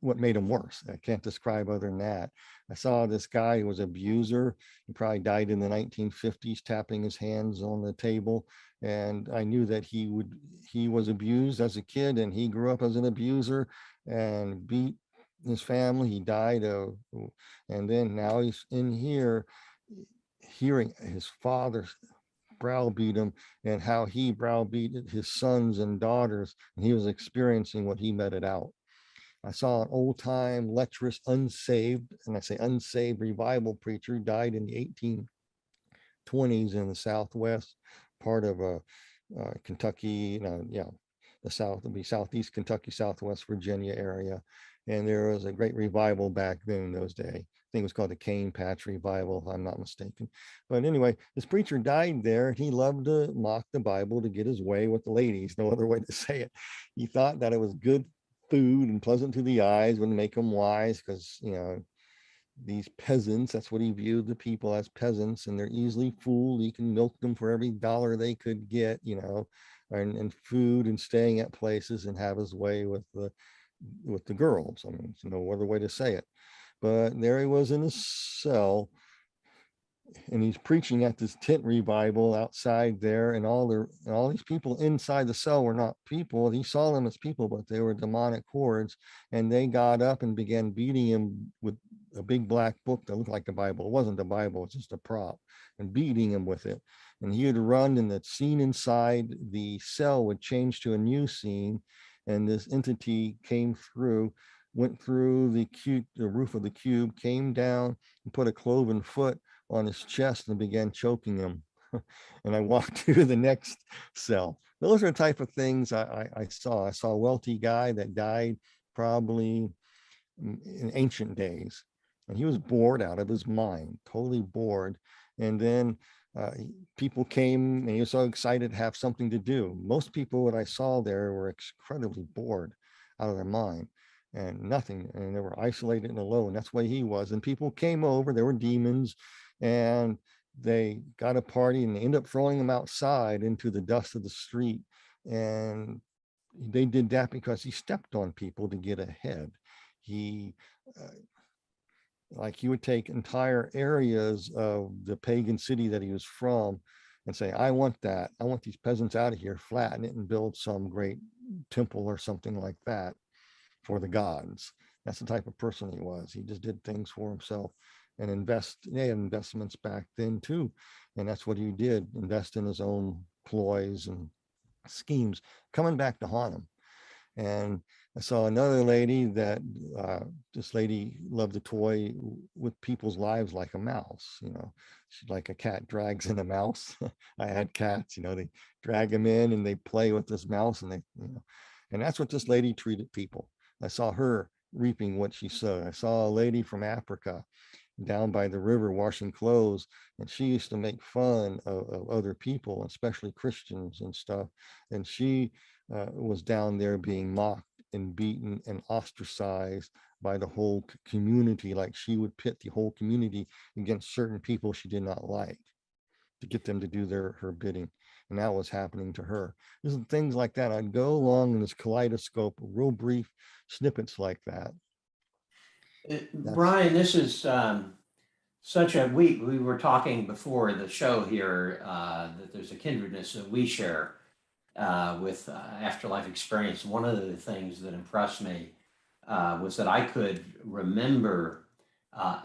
what made him worse. I can't describe other than that. I saw this guy who was an abuser. He probably died in the 1950s, tapping his hands on the table. And I knew that he was abused as a kid, and he grew up as an abuser and beat his family. He died of, and then now he's in here hearing his father browbeat him, and how he browbeated his sons and daughters, and he was experiencing what he meted out. I saw an old time lecherous, unsaved, and I say unsaved revival preacher who died in the 1820s in the Southwest part of Kentucky, the South, would be Southeast Kentucky, Southwest Virginia area. And there was a great revival back then in those days. I think it was called the Cane Patch Revival, if I'm not mistaken. But anyway, this preacher died there. He loved to mock the Bible to get his way with the ladies. No other way to say it. He thought that it was good food and pleasant to the eyes, wouldn't make them wise, because these peasants, that's what he viewed the people as, peasants, and they're easily fooled. He can milk them for every dollar they could get, and food and staying at places, and have his way with the girls. I mean, there's no other way to say it. But there he was in his cell, and he's preaching at this tent revival outside there, and all these people inside the cell were not people. He saw them as people, but they were demonic hordes, and they got up and began beating him with a big black book that looked like the Bible. It wasn't the Bible, it's just a prop, and beating him with it. And he would run, and the scene inside the cell would change to a new scene, and this entity came through, went through the roof of the cube, came down and put a cloven foot on his chest and began choking him. And I walked to the next cell. Those are the type of things I saw. I saw a wealthy guy that died probably in ancient days, and he was bored out of his mind, totally bored. And then people came, and he was so excited to have something to do. Most people that I saw there were incredibly bored out of their mind, and nothing, and they were isolated and alone. That's the way he was. And people came over, there were demons, and they got a party, and they ended up throwing them outside into the dust of the street. And they did that because he stepped on people to get ahead. He he would take entire areas of the pagan city that he was from and say, I want these peasants out of here, flatten it and build some great temple or something like that for the gods. That's the type of person he was. He just did things for himself. And they had investments back then too. And that's what he did, invest in his own ploys and schemes, coming back to haunt him. And I saw another lady that, this lady loved to toy with people's lives like a mouse, she's like a cat drags in a mouse. I had cats, they drag them in and they play with this mouse, and that's what this lady treated people. I saw her reaping what she sowed. I saw a lady from Africa down by the river washing clothes, and she used to make fun of other people, especially Christians and stuff. And she was down there being mocked and beaten and ostracized by the whole community. Like, she would pit the whole community against certain people she did not like to get them to do her bidding. And that was happening to her. This is things like that. I'd go along in this kaleidoscope, real brief snippets like that. Brian, this is such a week. We were talking before the show here that there's a kindredness that we share with afterlife experience. One of the things that impressed me was that I could remember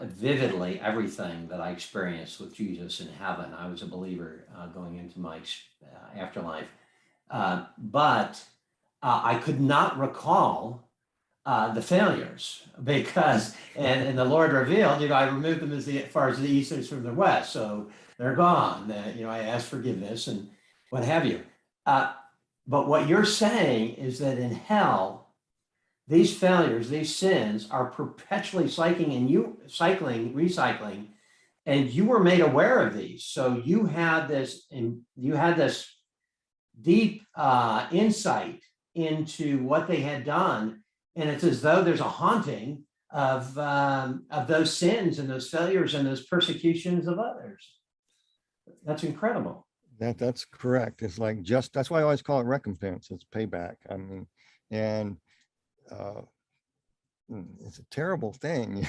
vividly everything that I experienced with Jesus in heaven. I was a believer going into my afterlife, but I could not recall the failures, because and the Lord revealed, I removed them as far as the east is from the west, so they're gone. I asked forgiveness and what have you. But what you're saying is that in hell, these failures, these sins are perpetually recycling, and you were made aware of these. So you had this deep insight into what they had done. And it's as though there's a haunting of those sins and those failures and those persecutions of others. That's incredible. That's correct. It's like, just, that's why I always call it recompense. It's payback. I mean, and it's a terrible thing.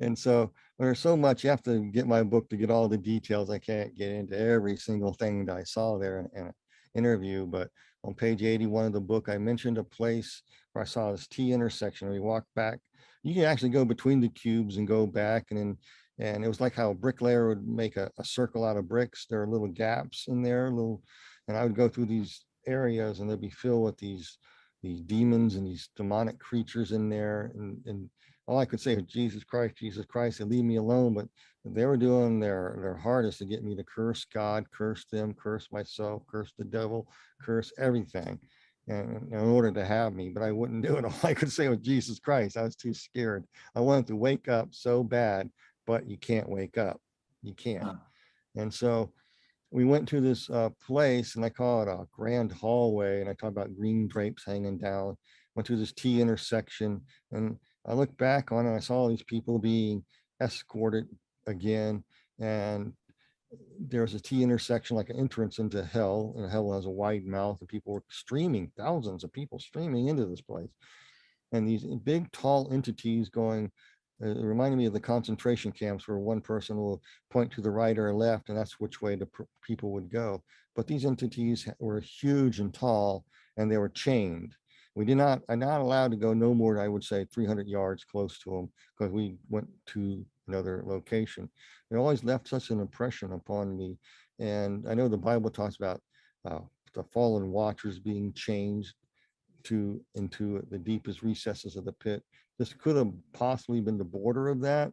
And so there's so much. You have to get my book to get all the details. I can't get into every single thing that I saw there in an interview, but on page 81 of the book, I mentioned a place where I saw this T intersection. We walked back. You can actually go between the cubes and go back, and it was like how a bricklayer would make a circle out of bricks. There are little gaps in there, and I would go through these areas, and they'd be filled with these demons and these demonic creatures in there, and all I could say was, Jesus Christ, Jesus Christ, and leave me alone. But they were doing their hardest to get me to curse God, curse them, curse myself, curse the devil, curse everything, and in order to have me. But I wouldn't do it. All I could say was Jesus Christ. I was too scared. I wanted to wake up so bad, but you can't wake up. You can't. Huh. And so we went to this place, and I call it a grand hallway, and I talk about green drapes hanging down. Went to this T intersection, and I looked back on it, and I saw all these people being escorted again, and there's a T intersection, like an entrance into hell, and hell has a wide mouth, and people were streaming, thousands of people streaming into this place, and these big tall entities going. It reminded me of the concentration camps, where one person will point to the right or left, and that's which way the people would go. But these entities were huge and tall, and they were chained. We did not, I'm not allowed to go no more, I would say, 300 yards close to them, because we went to another location. It always left such an impression upon me. And I know the Bible talks about the fallen watchers being changed into the deepest recesses of the pit. This could have possibly been the border of that.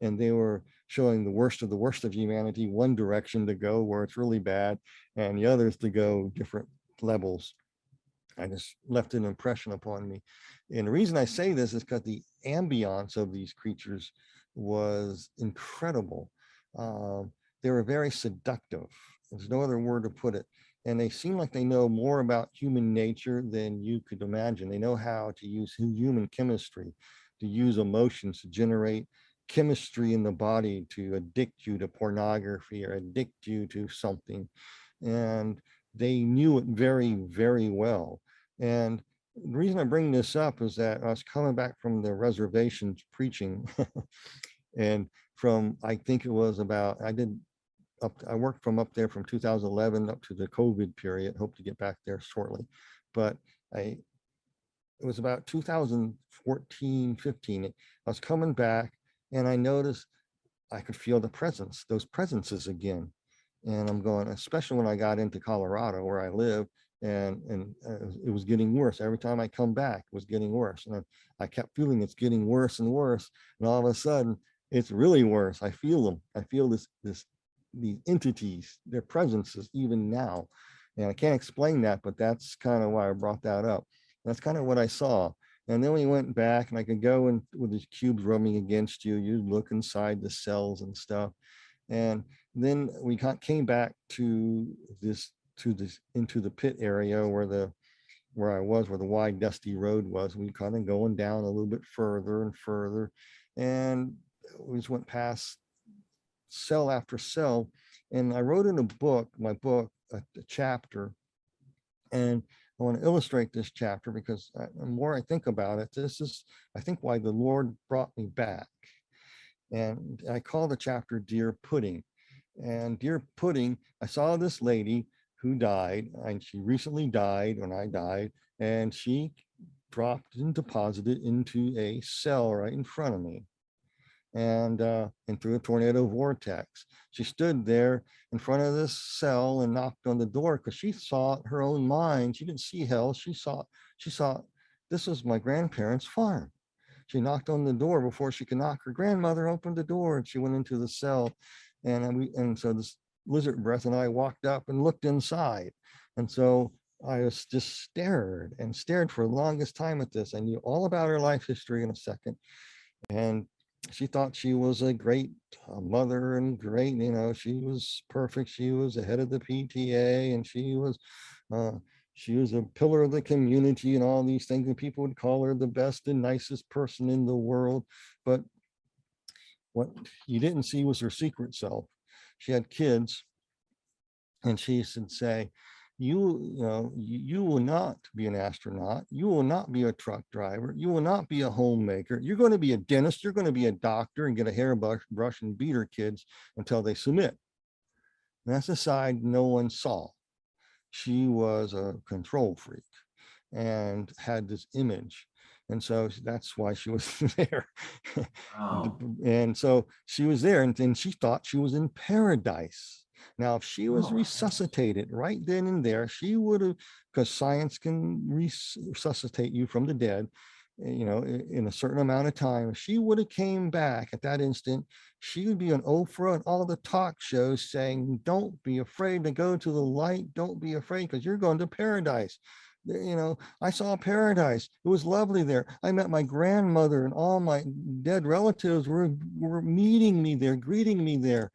And they were showing the worst of humanity, one direction to go where it's really bad, and the others to go different levels. I just left an impression upon me. And the reason I say this is because the ambiance of these creatures was incredible. They were very seductive. There's no other word to put it. And they seem like they know more about human nature than you could imagine. They know how to use human chemistry, to use emotions, to generate chemistry in the body, to addict you to pornography or addict you to something. And they knew it very, very well. And the reason I bring this up is that I was coming back from the reservations preaching, and from, I think it was about, I worked from up there from 2011 up to the COVID period, hope to get back there shortly. But it was about 2014, 15, I was coming back, and I noticed I could feel those presences again. And I'm going, especially when I got into Colorado where I live, and it was getting worse. Every time I come back, it was getting worse. And I kept feeling it's getting worse and worse. And all of a sudden, it's really worse. I feel them. I feel these entities, their presences even now. And I can't explain that, but that's kind of why I brought that up. That's kind of what I saw. And then we went back, and I could go in with the cubes rubbing against you. You look inside the cells and stuff. And then we came back into the pit area where the wide dusty road was. We kind of going down a little bit further and further, and we just went past cell after cell. And I wrote in my book, a chapter, and I want to illustrate this chapter because the more I think about it, this is, I think, why the Lord brought me back. And I call the chapter Dear Pudding. And Dear Pudding, I saw this lady who died, and she recently died when I died, and she dropped and deposited into a cell right in front of me, and through a tornado vortex. She stood there in front of this cell and knocked on the door because she saw it her own mind. She didn't see hell. She saw this was my grandparents' farm. She knocked on the door before she could knock. Her grandmother opened the door, and she went into the cell. And so this lizard breath and I walked up and looked inside. And so I was just stared for the longest time at this. I knew all about her life history in a second. And she thought she was a great mother and great, she was perfect. She was the head of the PTA, and she was a pillar of the community and all these things, and people would call her the best and nicest person in the world. But what you didn't see was her secret self. She had kids, and she would say, you will not be an astronaut. You will not be a truck driver. You will not be a homemaker. You're going to be a dentist. You're going to be a doctor and get a hairbrush and beat her kids until they submit. And that's the side no one saw. She was a control freak and had this image. And so that's why she was there. Wow. And so she was there, and then she thought she was in paradise. Now, if she was resuscitated right then and there, she would have, because science can resuscitate you from the dead, in a certain amount of time. If she would have came back at that instant, she would be on Oprah and all the talk shows saying, don't be afraid to go to the light. Don't be afraid, because you're going to paradise. I saw paradise. It was lovely there. I met my grandmother, and all my dead relatives were meeting me there, greeting me there.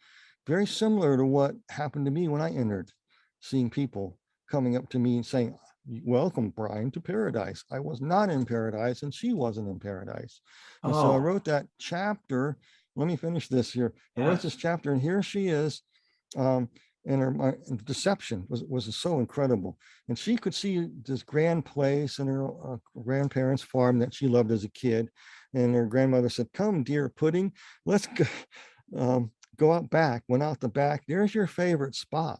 Very similar to what happened to me when I entered, seeing people coming up to me and saying, welcome, Brian, to paradise. I was not in paradise, and she wasn't in paradise. And so I wrote that chapter. Let me finish this here. Yeah. I wrote this chapter, and here she is. And her deception was so incredible. And she could see this grand place and her grandparents' farm that she loved as a kid. And her grandmother said, come, dear pudding, let's go. Go out back, went out the back. There's your favorite spot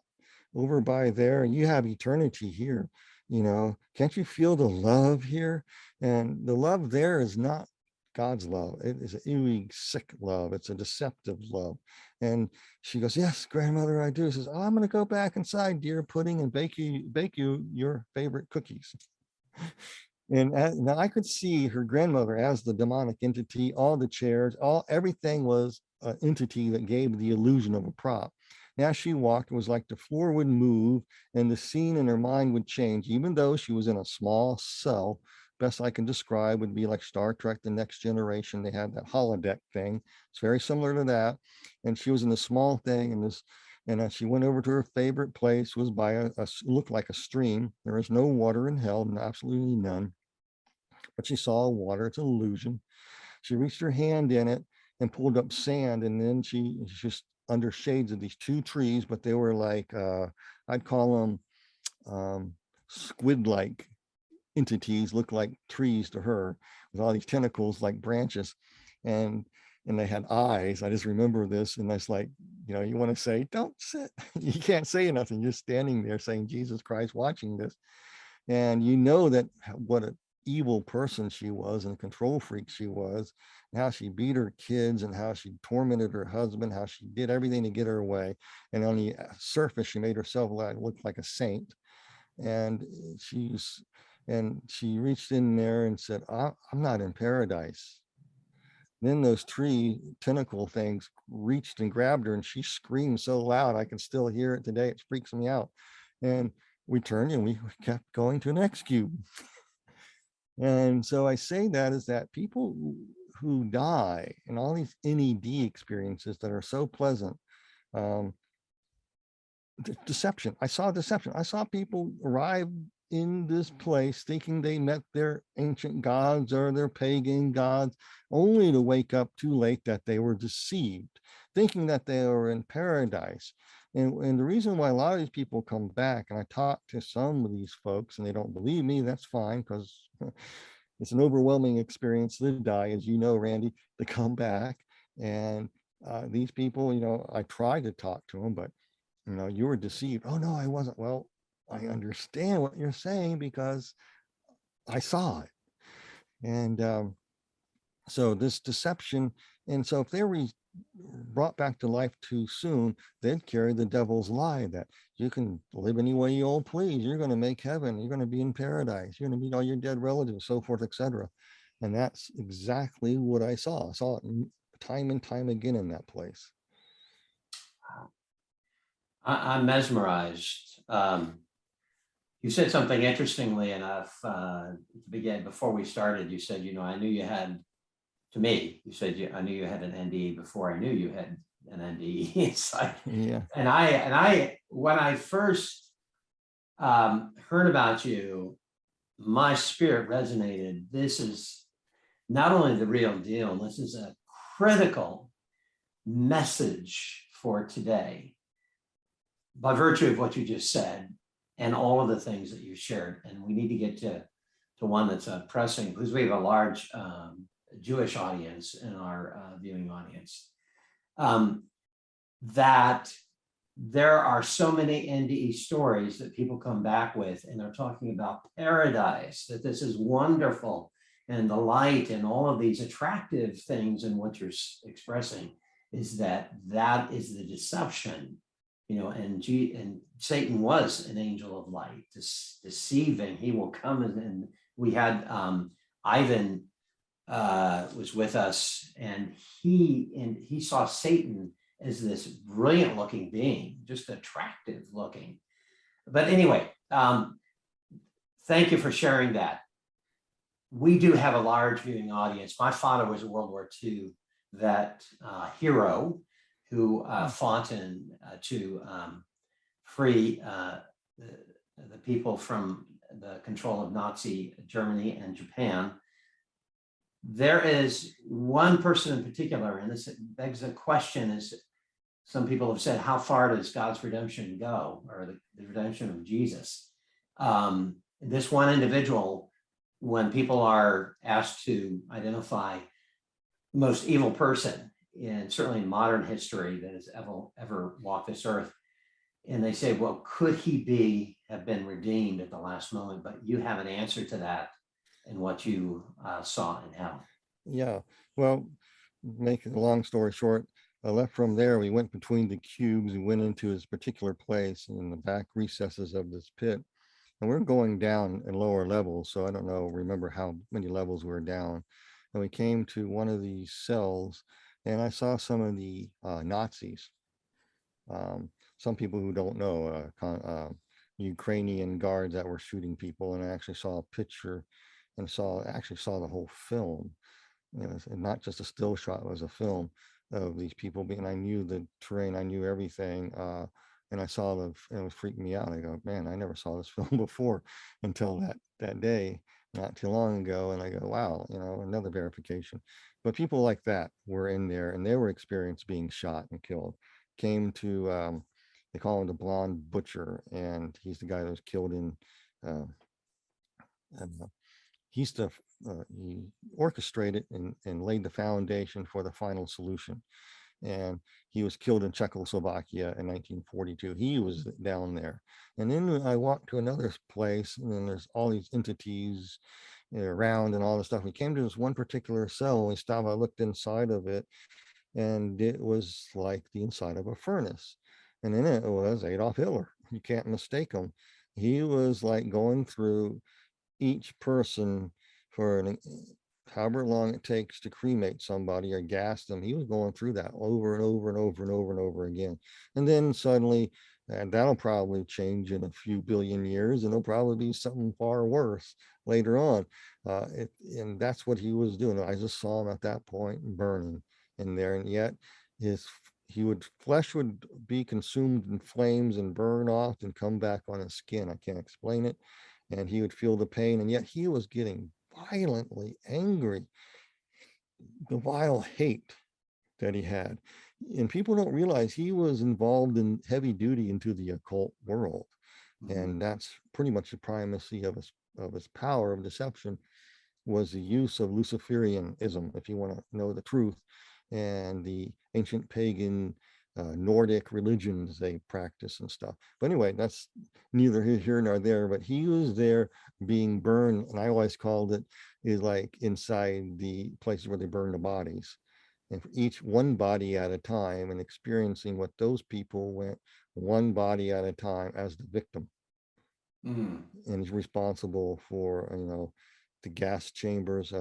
over by there. You have eternity here. Can't you feel the love here? And the love there is not God's love. It is an eerie, sick love. It's a deceptive love. And she goes, yes, grandmother, I do. She says, I'm going to go back inside, dear pudding, and bake you your favorite cookies. And now I could see her grandmother as the demonic entity. All the chairs, everything was an entity that gave the illusion of a prop. Now she walked, it was like the floor would move and the scene in her mind would change, even though she was in a small cell. Best I can describe would be like Star Trek, The Next Generation. They had that holodeck thing. It's very similar to that. And she was in a small thing, and she went over to her favorite place, was by a looked like a stream. There is no water in hell, absolutely none. But she saw water, it's an illusion. She reached her hand in it and pulled up sand, and then she just under shades of these two trees, but they were like, I'd call them squid-like entities, looked like trees to her, with all these tentacles like branches, and they had eyes. I just remember this, and it's like, you want to say, don't sit. You can't say nothing. You're standing there saying, Jesus Christ, watching this, and that what an evil person she was and a control freak she was, and how she beat her kids and how she tormented her husband, how she did everything to get her way. And on the surface, she made herself look like a saint. And she reached in there and said, I'm not in paradise. Then those tree tentacle things reached and grabbed her, and she screamed so loud, I can still hear it today. It freaks me out. And we turned and we kept going to the next cube. And so I say that is that people who die and all these NED experiences that are so pleasant, deception. I saw deception. I saw people arrive in this place thinking they met their ancient gods or their pagan gods, only to wake up too late that they were deceived, thinking that they were in paradise. And the reason why a lot of these people come back, and I talk to some of these folks and they don't believe me, that's fine, because it's an overwhelming experience to die, as you know, Randy, to come back. And these people, you know, I try to talk to them, but you know, you were deceived. Oh no, I wasn't. Well, I understand what you're saying because I saw it. And so this deception, and so if they were brought back to life too soon, they'd carry the devil's lie that you can live any way you please, you're going to make heaven, you're going to be in paradise, you're going to meet all your dead relatives, so forth, etc. And that's exactly what I saw. I saw it time and time again in that place. I'm mesmerized. You said something interestingly enough before we started. You said, you know, I knew you had, to me, you said, I knew you had an NDE before I knew you had an NDE. It's like, yeah. And I, when I first heard about you, my spirit resonated. This is not only the real deal, this is a critical message for today, by virtue of what you just said and all of the things that you shared. And we need to get to one that's pressing, because we have a large Jewish audience in our viewing audience, that there are so many NDE stories that people come back with, and they're talking about paradise, that this is wonderful and the light and all of these attractive things. And what you're expressing is that is the deception. You know, and Satan was an angel of light, deceiving. He will come, and we had Ivan was with us, and he saw Satan as this brilliant-looking being, just attractive-looking. But anyway, thank you for sharing that. We do have a large viewing audience. My father was a World War II vet hero, who fought in to free the people from the control of Nazi Germany and Japan. There is one person in particular, and this begs the question, is some people have said, how far does God's redemption go, or the redemption of Jesus? This one individual, when people are asked to identify the most evil person, and certainly in modern history that has ever walked this earth, and they say, well, could he have been redeemed at the last moment? But you have an answer to that and what you saw in hell. Yeah, well, making a long story short, I left from there, we went between the cubes and went into this particular place in the back recesses of this pit, and we're going down in lower levels, so I don't know, remember how many levels we're down, and we came to one of these cells. And I saw some of the Nazis, some people who don't know, Ukrainian guards that were shooting people. And I actually saw a picture and saw the whole film. It was not just a still shot, it was a film of these people. And I knew the terrain, I knew everything. And I saw and it was freaking me out. I go, man, I never saw this film before until that day, not too long ago. And I go, wow, you know, another verification. But people like that were in there, and they were experienced being shot and killed. Came to, they call him the Blonde Butcher, and he's the guy that was killed in, he orchestrated and laid the foundation for the final solution. And he was killed in Czechoslovakia in 1942. He was down there. And then I walked to another place, and then there's all these entities around and all this stuff. We came to this one particular cell, and we stopped. I looked inside of it, and it was like the inside of a furnace. And in it was Adolf Hitler. You can't mistake him. He was like going through each person for however long it takes to cremate somebody or gas them. He was going through that over and over and over and over and over again. And then suddenly And that'll probably change in a few billion years, and it'll probably be something far worse later on. And that's what he was doing. I just saw him at that point burning in there, and yet his flesh would be consumed in flames and burn off and come back on his skin. I can't explain it. And he would feel the pain, and yet he was getting violently angry. The vile hate that he had. And people don't realize he was involved in heavy duty into the occult world. Mm-hmm. And that's pretty much the primacy of his power of deception, was the use of Luciferianism, if you want to know the truth, and the ancient pagan Nordic religions they practice and stuff. But anyway, that's neither here nor there, but he was there being burned. And I always called it is like inside the places where they burn the bodies, and for each one body at a time, and experiencing what those people went one body at a time as the victim. Mm-hmm. And he's responsible for, the gas chambers,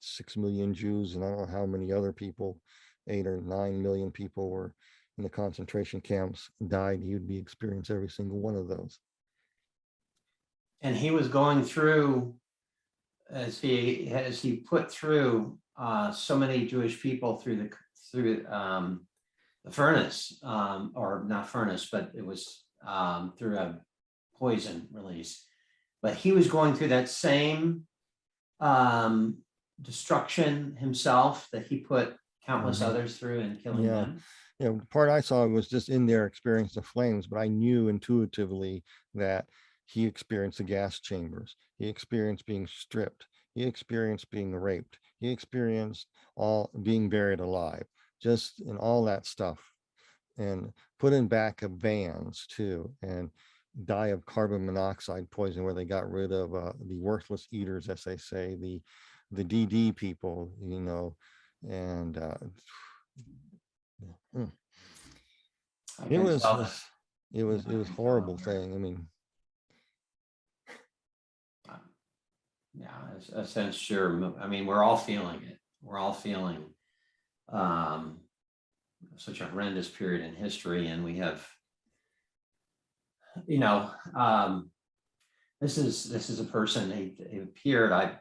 6 million Jews, and I don't know how many other people, 8 or 9 million people were in the concentration camps, died. He would be experiencing every single one of those. And he was going through, as he put through so many Jewish people through the furnace, or not furnace, but it was through a poison release. But he was going through that same destruction himself that he put countless mm-hmm. others through, and killing them. Yeah, the part I saw was just in there experiencing the flames, but I knew intuitively that he experienced the gas chambers. He experienced being stripped. He experienced being raped. He experienced all being buried alive, just in all that stuff, and put in back of vans too, and die of carbon monoxide poison, where they got rid of the worthless eaters, as they say, the DD people, and it was horrible thing. I mean, yeah, a sense, sure. I mean, we're all feeling it. We're all feeling such a horrendous period in history, and we have, this is a person. He appeared, I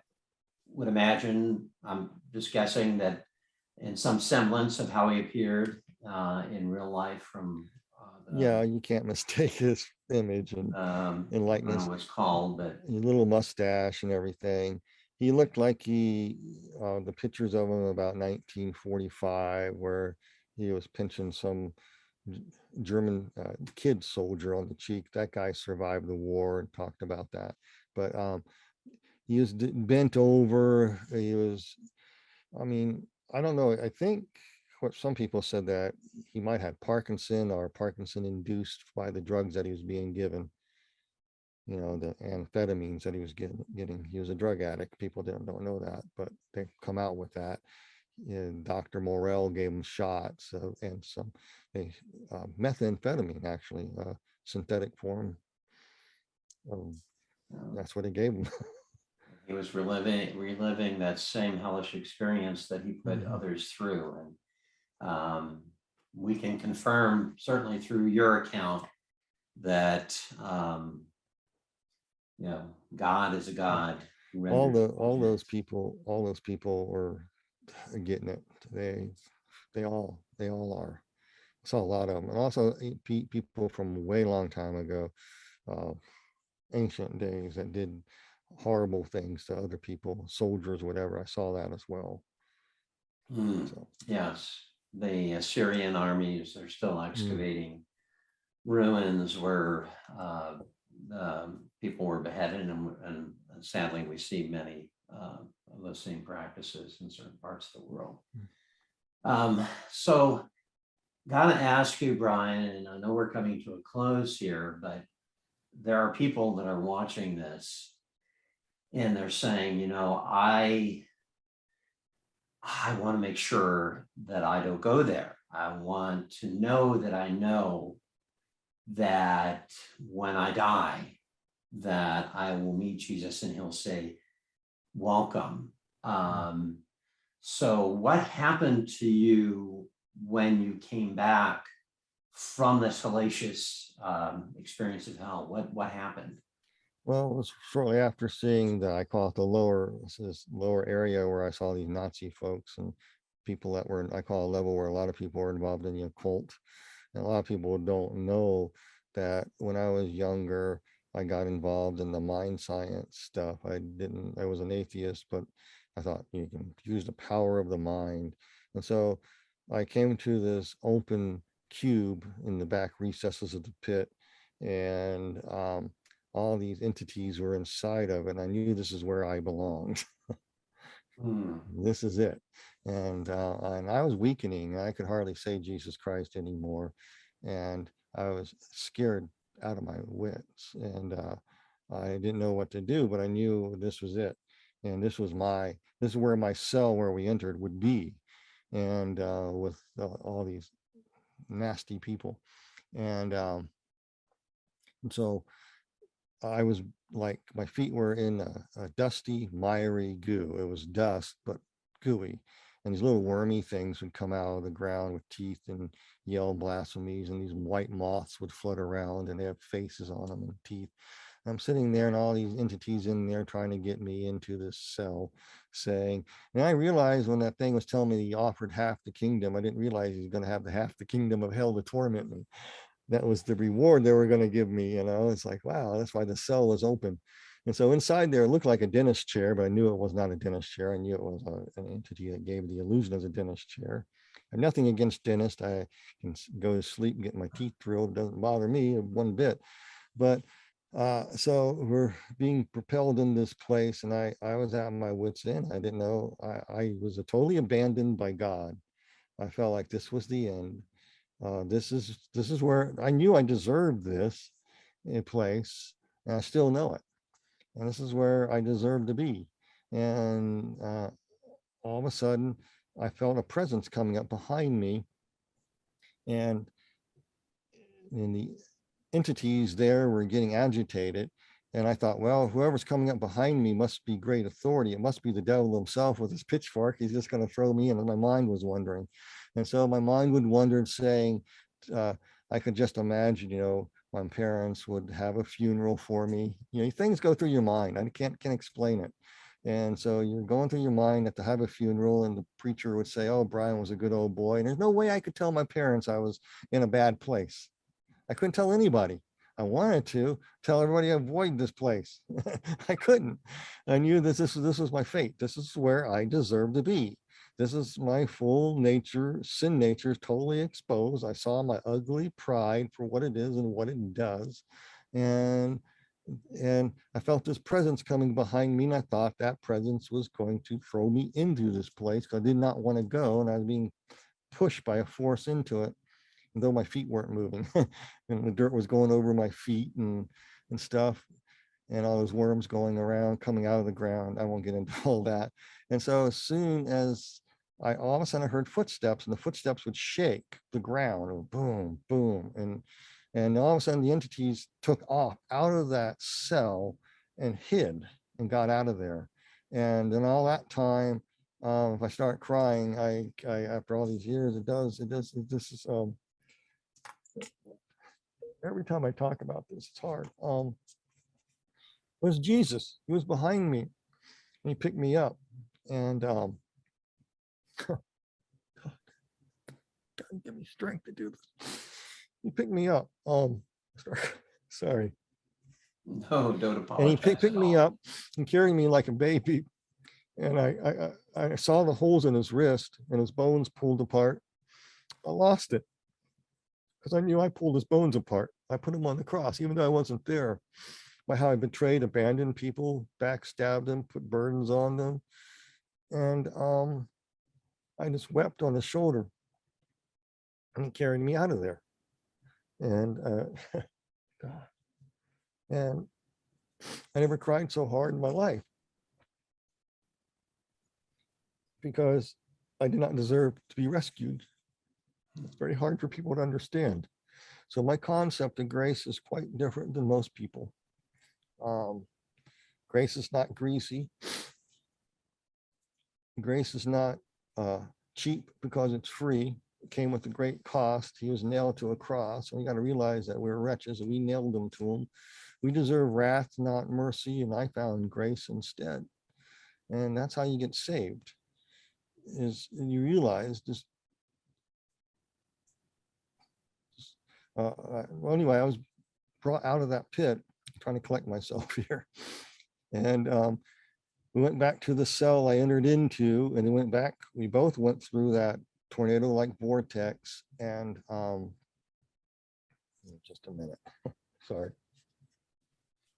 would imagine, I'm just guessing, that in some semblance of how he appeared in real life from. You can't mistake his image and likeness. I don't know what it's called, but a little mustache and everything. He looked like the pictures of him about 1945, where he was pinching some German kid soldier on the cheek. That guy survived the war and talked about that. But he was bent over. He was, I don't know. I think what some people said, that he might have Parkinson, or Parkinson induced by the drugs that he was being given, the amphetamines that he was getting. He was a drug addict. People don't know that, but they come out with that. And Dr. Morell gave him shots and some methamphetamine, actually, synthetic form. That's what he gave him. He was reliving that same hellish experience that he put mm-hmm. others through. And we can confirm, certainly through your account, that God is a God. All those people were getting it. They all are. I saw a lot of them, and also people from way long time ago, ancient days, that did horrible things to other people, soldiers, whatever. I saw that as well. So. Yes, the Assyrian armies are still excavating ruins where people were beheaded, and sadly we see many of those same practices in certain parts of the world. So gotta ask you, Brian, and I know we're coming to a close here, but there are people that are watching this, and they're saying, I want to make sure that I don't go there. I want to know that I know that when I die, that I will meet Jesus and he'll say, welcome. So what happened to you when you came back from this hellacious experience of hell? What happened? Well, it was shortly after seeing the, I call it the lower, this lower area where I saw these Nazi folks and people that were, I call a level where a lot of people were involved in the occult. And a lot of people don't know that when I was younger, I got involved in the mind science stuff. I was an atheist, but I thought you can use the power of the mind. And so I came to this open cube in the back recesses of the pit, and all these entities were inside of it. And I knew this is where I belonged. This is it. And I was weakening. I could hardly say Jesus Christ anymore. And I was scared out of my wits, and I didn't know what to do, but I knew this was it. And this is where my cell where we entered would be. And with all these nasty people. And so I was like, my feet were in a dusty, miry goo. It was dust, but gooey. And these little wormy things would come out of the ground with teeth and yell blasphemies. And these white moths would flutter around, and they have faces on them and teeth. And I'm sitting there, and all these entities in there trying to get me into this cell saying, and I realized when that thing was telling me he offered half the kingdom, I didn't realize he's going to have the half the kingdom of hell to torment me. That was the reward they were going to give me. You know, it's like, wow, that's why the cell was open. And so inside there, it looked like a dentist chair, but I knew it was not a dentist chair. I knew it was an entity that gave the illusion of a dentist chair. I have nothing against dentists. I can go to sleep and get my teeth drilled. It doesn't bother me one bit. But so we're being propelled in this place, and I was out of my wits end. I didn't know. I was totally abandoned by God. I felt like this was the end. This is where I knew I deserved this place, and I still know it. And this is where I deserve to be. And all of a sudden, I felt a presence coming up behind me. And the entities there were getting agitated. And I thought, well, whoever's coming up behind me must be great authority. It must be the devil himself with his pitchfork. He's just going to throw me in. And my mind was wandering. And so my mind would wander, saying, I could just imagine, you know, my parents would have a funeral for me. You know, things go through your mind. I can't explain it. And so you're going through your mind that to have a funeral, and the preacher would say, oh, Brian was a good old boy. And there's no way I could tell my parents I was in a bad place. I couldn't tell anybody. I wanted to tell everybody, avoid this place. I couldn't. I knew this was my fate. This is where I deserved to be. This is my full nature, sin nature is totally exposed. I saw my ugly pride for what it is and what it does. And I felt this presence coming behind me, and I thought that presence was going to throw me into this place because I did not want to go, and I was being pushed by a force into it, though my feet weren't moving. And the dirt was going over my feet and stuff, and all those worms going around, coming out of the ground. I won't get into all that. And so as soon as all of a sudden I heard footsteps, and the footsteps would shake the ground, or boom, boom. And all of a sudden the entities took off out of that cell and hid and got out of there. And then all that time, if I start crying, I after all these years, this is every time I talk about this, it's hard. It was Jesus. He was behind me, and he picked me up. And God, give me strength to do this. He picked me up. Sorry. No, don't apologize. And he picked me up and carried me like a baby. And I saw the holes in his wrist and his bones pulled apart. I lost it, because I knew I pulled his bones apart. I put him on the cross, even though I wasn't there, by how I betrayed, abandoned people, backstabbed them, put burdens on them. And I just wept on his shoulder, and he carried me out of there. And and I never cried so hard in my life, because I did not deserve to be rescued. It's very hard for people to understand. So my concept of grace is quite different than most people. Grace is not greasy. Grace is not cheap because it's free. came with a great cost. He was nailed to a cross. We got to realize that we're wretches, and we nailed him to him. We deserve wrath, not mercy, and I found grace instead. And that's how you get saved, is you realize this. Well, anyway, I was brought out of that pit, trying to collect myself here. And we went back to the cell I entered into, and we both went through that tornado-like vortex. And just a minute, sorry.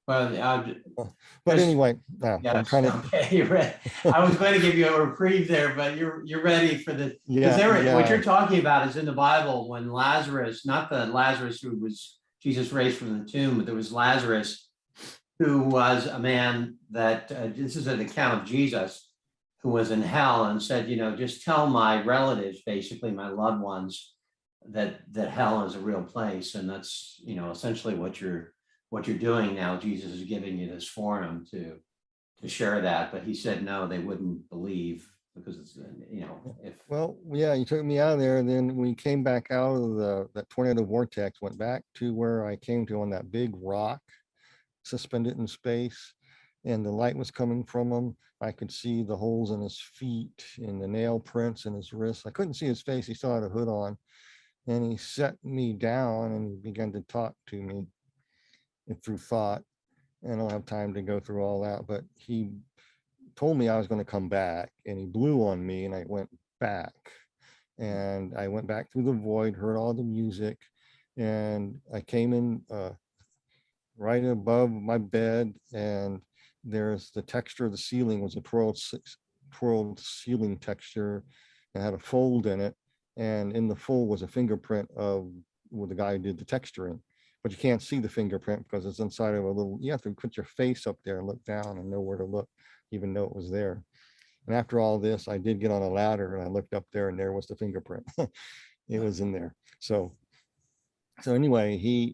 Well, but anyway, I'm trying to. Okay, right. I was going to give you a reprieve there, but you're ready for the. Yeah, what you're talking about is in the Bible when Lazarus, not the Lazarus who was Jesus raised from the tomb, but there was Lazarus who was a man that this is an account of Jesus who was in hell and said, you know, just tell my relatives, basically my loved ones, that hell is a real place, and that's, you know, essentially what you're doing now. Jesus is giving you this forum to share that, but he said no, they wouldn't believe because it's, you know, if. Well, yeah, you took me out of there, and then we came back out of that tornado vortex, went back to where I came to on that big rock, suspended in space, and the light was coming from him. I could see the holes in his feet and the nail prints in his wrists. I couldn't see his face. He still had a hood on, and he set me down and began to talk to me. And through thought, and I don't have time to go through all that, but he told me I was going to come back, and he blew on me, and I went back, and I went back through the void, heard all the music, and I came in right above my bed, and there's the texture of the ceiling was a twirled ceiling texture, and had a fold in it, and in the fold was a fingerprint of the guy who did the texturing. But you can't see the fingerprint because it's inside of a little, you have to put your face up there and look down and know where to look, even though it was there. And after all this, I did get on a ladder and I looked up there, and there was the fingerprint. It was in there. So anyway,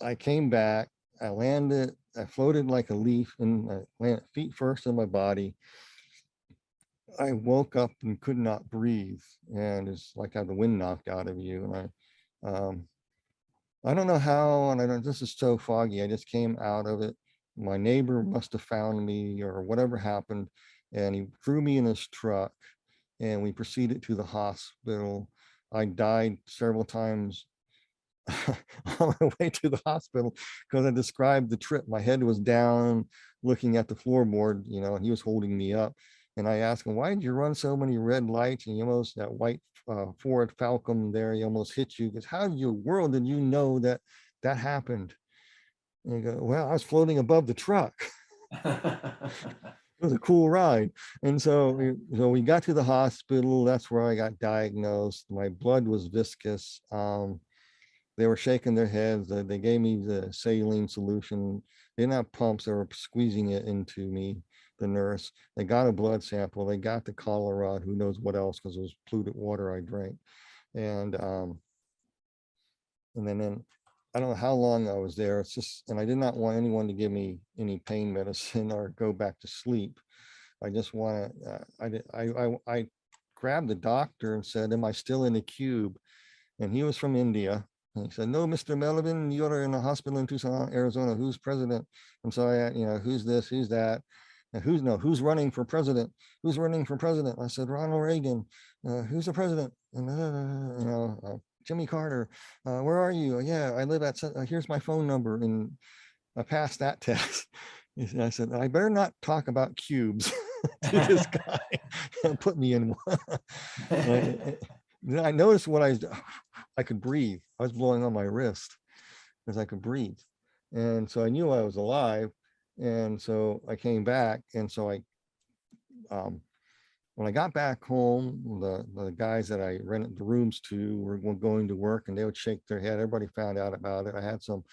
I came back, I landed, I floated like a leaf, and I landed feet first in my body. I woke up and could not breathe. And it's like I had the wind knocked out of you. And I don't know how, and this is so foggy. I just came out of it. My neighbor must have found me or whatever happened, and he threw me in his truck, and we proceeded to the hospital. I died several times on my way to the hospital because I described the trip. My head was down looking at the floorboard, you know, and he was holding me up. And I asked him, why did you run so many red lights? And that white Ford Falcon there, he almost hit you. Because how in your world did you know that happened? And you go, well, I was floating above the truck. It was a cool ride. And so we got to the hospital. That's where I got diagnosed. My blood was viscous. They were shaking their heads. They gave me the saline solution. They didn't have pumps. They were squeezing it into me. The nurse, they got a blood sample, they got the cholera, who knows what else, because it was polluted water I drank. And then I don't know how long I was there. It's just, and I did not want anyone to give me any pain medicine or go back to sleep. I just want to, I grabbed the doctor and said, am I still in the cube? And he was from India. And he said, no, Mr. Melvin, you're in a hospital in Tucson, Arizona. Who's president? I'm sorry, who's this, who's that? And who's running for president? Who's running for president? I said, Ronald Reagan. Who's the president? Jimmy Carter. Where are you? Yeah, I live at, here's my phone number. And I passed that test. And I said, I better not talk about cubes to this guy and put me in one. Then I noticed what I could breathe. I was blowing on my wrist because I could breathe. And so I knew I was alive. And so I came back, and so I, when I got back home, the guys that I rented the rooms to were going to work, and they would shake their head. Everybody found out about it. I had some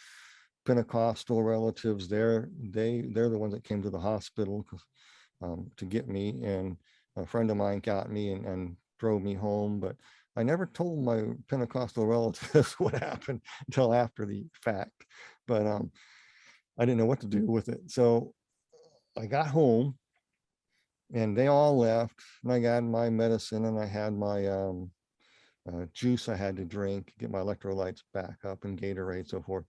Pentecostal relatives there. They're the ones that came to the hospital to get me, and a friend of mine got me and drove me home. But I never told my Pentecostal relatives what happened until after the fact. But I didn't know what to do with it. So I got home and they all left, and I got my medicine, and I had my juice I had to drink, get my electrolytes back up, and Gatorade and so forth.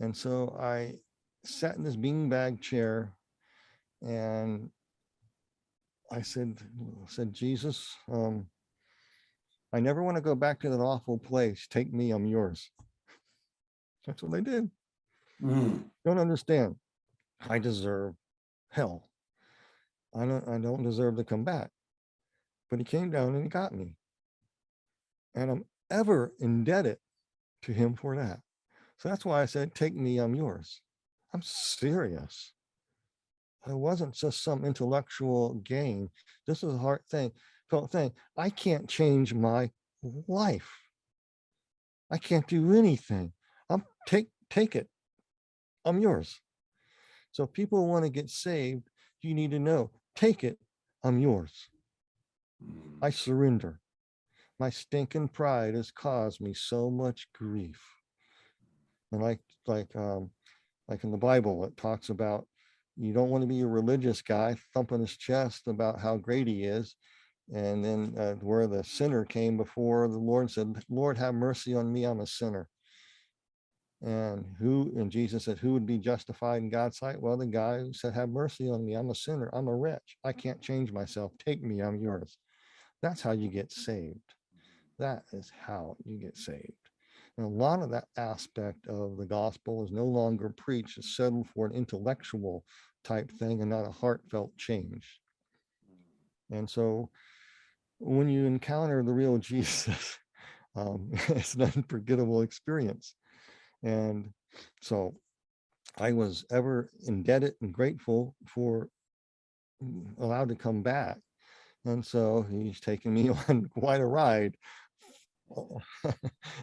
And so I sat in this beanbag chair and I said, Jesus, I never want to go back to that awful place. Take me, I'm yours. That's what they did. Don't understand. I deserve hell. I don't deserve to come back. But he came down and he got me. And I'm ever indebted to him for that. So that's why I said, take me, I'm yours. I'm serious. It wasn't just some intellectual gain. This is a hard thing, felt thing. I can't change my life. I can't do anything. I'm take it. I'm yours. So if people want to get saved, you need to know, take it, I'm yours. I surrender. My stinking pride has caused me so much grief. And like in the Bible, it talks about, you don't want to be a religious guy thumping his chest about how great he is. And then where the sinner came before the Lord and said, Lord, have mercy on me, I'm a sinner. And Jesus said, who would be justified in God's sight? Well, the guy who said, have mercy on me, I'm a sinner, I'm a wretch, I can't change myself, take me, I'm yours. That's how you get saved. That is how you get saved. And a lot of that aspect of the gospel is no longer preached. It's settled for an intellectual type thing and not a heartfelt change. And so when you encounter the real Jesus, it's an unforgettable experience. And so I was ever indebted and grateful for allowed to come back. And so he's taken me on quite a ride.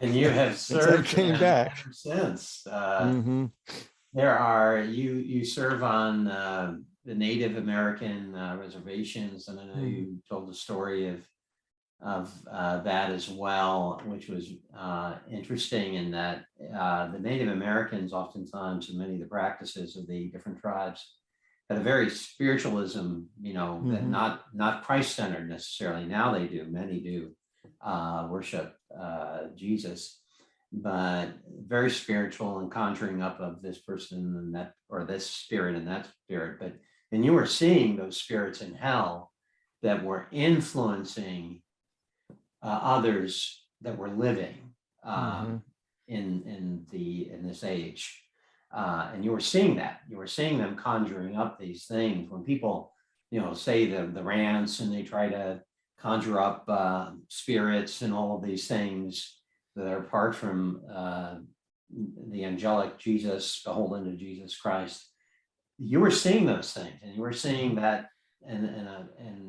And you have served came back since. You serve on the Native American reservations, and I know you told the story of that as well, which was interesting in that the Native Americans, oftentimes in many of the practices of the different tribes, had a very spiritualism, that not Christ-centered necessarily. Now they do, many do worship Jesus, but very spiritual and conjuring up of this person and that, or this spirit and that spirit. But, and you were seeing those spirits in hell that were influencing others that were living in this age, and you were seeing that. You were seeing them conjuring up these things when people, say the rants, and they try to conjure up spirits and all of these things that are apart from the angelic Jesus, beholden to Jesus Christ. You were seeing those things, and you were seeing that, and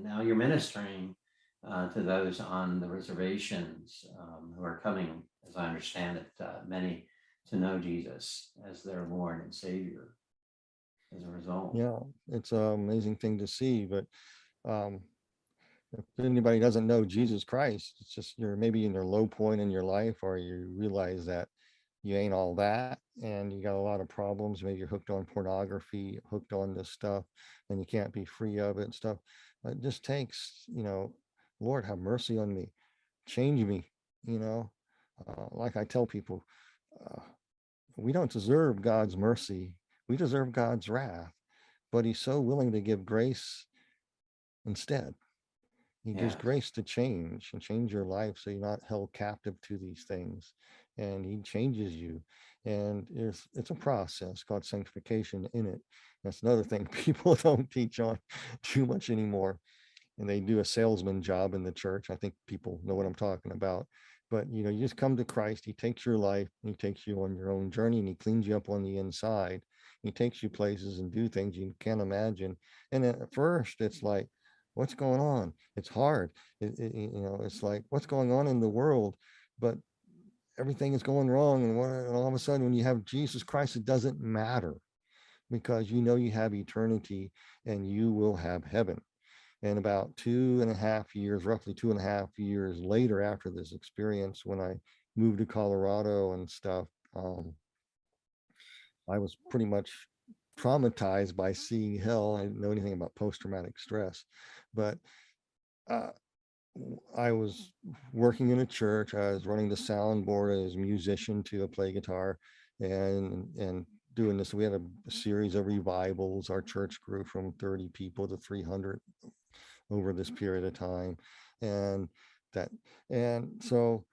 now you're ministering to those on the reservations who are coming, as I understand it, many to know Jesus as their Lord and Savior as a result. Yeah, it's an amazing thing to see, but if anybody doesn't know Jesus Christ, it's just you're maybe in your low point in your life, or you realize that you ain't all that and you got a lot of problems. Maybe you're hooked on pornography, hooked on this stuff, and you can't be free of it and stuff. It just takes, Lord, have mercy on me, change me, like I tell people, we don't deserve God's mercy, we deserve God's wrath, but he's so willing to give grace instead. He gives grace to change and change your life so you're not held captive to these things, and he changes you. And it's a process called sanctification in it. That's another thing people don't teach on too much anymore. And they do a salesman job in the church. I think people know what I'm talking about. But, you just come to Christ. He takes your life. He takes you on your own journey, and he cleans you up on the inside. He takes you places and do things you can't imagine. And at first, it's like, what's going on? It's hard. It's like, what's going on in the world? But everything is going wrong. And all of a sudden, when you have Jesus Christ, it doesn't matter, because you have eternity and you will have heaven. And about 2.5 years later, after this experience, when I moved to Colorado and stuff, I was pretty much traumatized by seeing hell. I didn't know anything about post-traumatic stress, but I was working in a church. I was running the soundboard as a musician to play guitar and doing this. We had a series of revivals. Our church grew from 30 people to 300 over this period of time. And so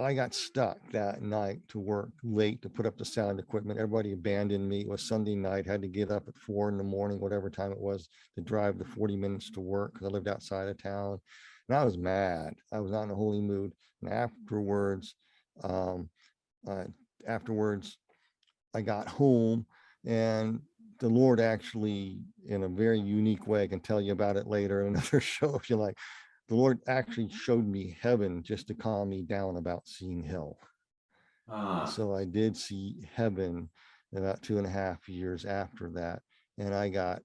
I got stuck that night to work late to put up the sound equipment. Everybody abandoned me. It was Sunday night. Had to get up at 4 a.m, whatever time it was, to drive the 40 minutes to work because I lived outside of town. And I was mad. I was not in a holy mood. And afterwards, I got home, and the Lord actually, in a very unique way, I can tell you about it later in another show if you like, the Lord actually showed me heaven just to calm me down about seeing hell. So I did see heaven about 2.5 years after that. And I got,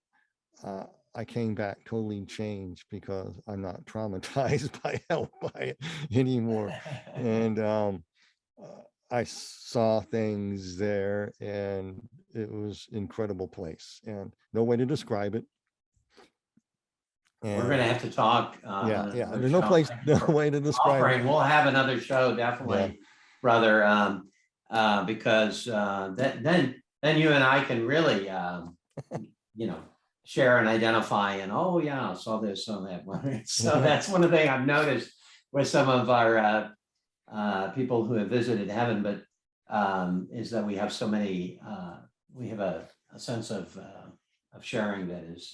I came back totally changed because I'm not traumatized by hell by it anymore. And I saw things there, and it was an incredible place and no way to describe it. And we're going to have to talk. There's no place, no way to describe it. We'll have another show, definitely, brother, because then you and I can really, share and identify. And I saw this, saw that one. So that's one of the things I've noticed with some of our people who have visited heaven, but is that we have so many. We have a sense of sharing that is.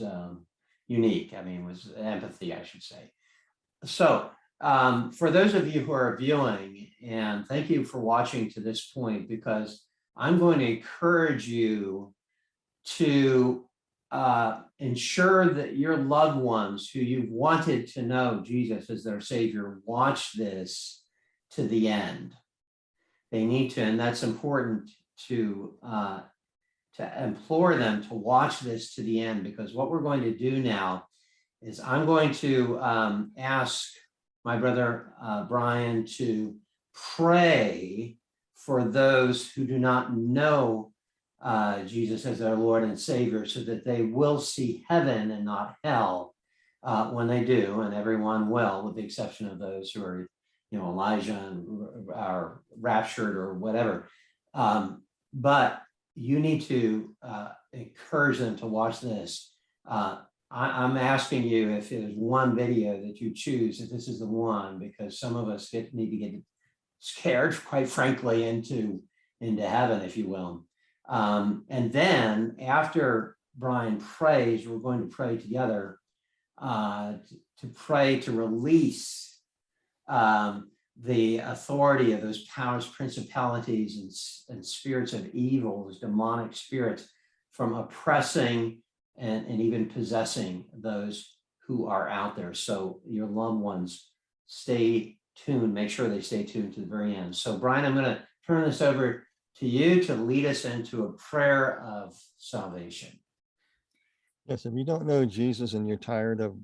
Unique. I mean, it was empathy, I should say. So for those of you who are viewing, and thank you for watching to this point, because I'm going to encourage you to ensure that your loved ones who you've wanted to know Jesus as their Savior watch this to the end. They need to, and that's important to implore them to watch this to the end, because what we're going to do now is I'm going to ask my brother Brian to pray for those who do not know Jesus as their Lord and Savior, so that they will see heaven and not hell when they do, and everyone will, with the exception of those who are, Elijah and are raptured or whatever. But you need to encourage them to watch this. I'm asking you if there's one video that you choose, if this is the one, because some of us need to get scared, quite frankly, into heaven, if you will. And then after Brian prays, we're going to pray together to pray to release the authority of those powers, principalities, and spirits of evil, those demonic spirits, from oppressing and even possessing those who are out there. So your loved ones, stay tuned. Make sure they stay tuned to the very end. So Brian, I'm going to turn this over to you to lead us into a prayer of salvation. Yes, if you don't know Jesus and you're tired of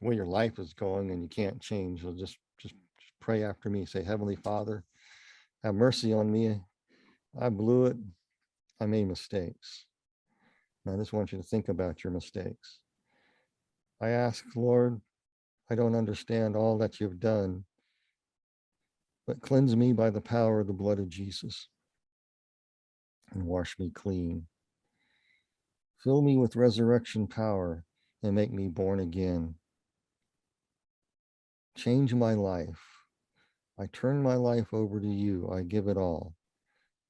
where your life is going and you can't change, you'll just pray after me. Say, Heavenly Father, have mercy on me. I blew it. I made mistakes. And I just want you to think about your mistakes. I ask, Lord, I don't understand all that you've done, but cleanse me by the power of the blood of Jesus and wash me clean. Fill me with resurrection power and make me born again. Change my life. I turn my life over to you. I give it all.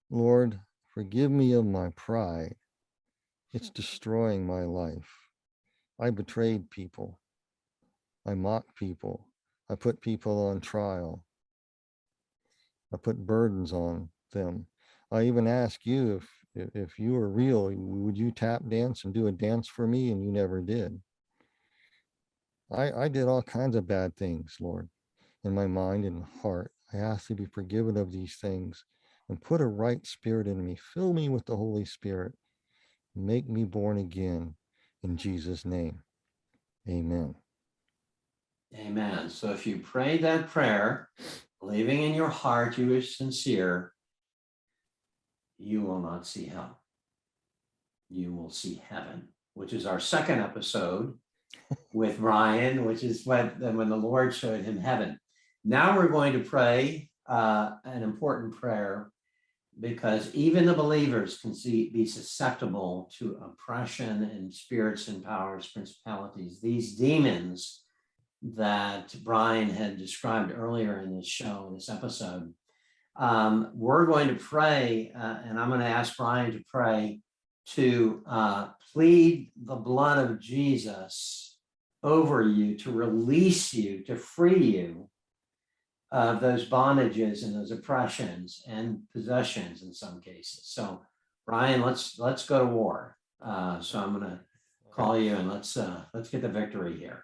Lord, forgive me of my pride. It's destroying my life. I betrayed people. I mocked people. I put people on trial. I put burdens on them. I even asked you if you were real, would you tap dance and do a dance for me? And you never did. I did all kinds of bad things, Lord, in my mind and heart. I ask to be forgiven of these things and put a right spirit in me. Fill me with the Holy Spirit. Make me born again in Jesus' name. Amen. Amen. So if you pray that prayer, believing in your heart you are sincere, you will not see hell. You will see heaven, which is our second episode. with Ryan, which is when the Lord showed him heaven. Now we're going to pray an important prayer, because even the believers can be susceptible to oppression and spirits and powers, principalities. These demons that Brian had described earlier in this show, this episode, we're going to pray, and I'm going to ask Brian to pray to plead the blood of Jesus over you, to release you, to free you of those bondages and those oppressions and possessions in some cases. So, Brian, let's go to war. So I'm going to call you, and let's get the victory here.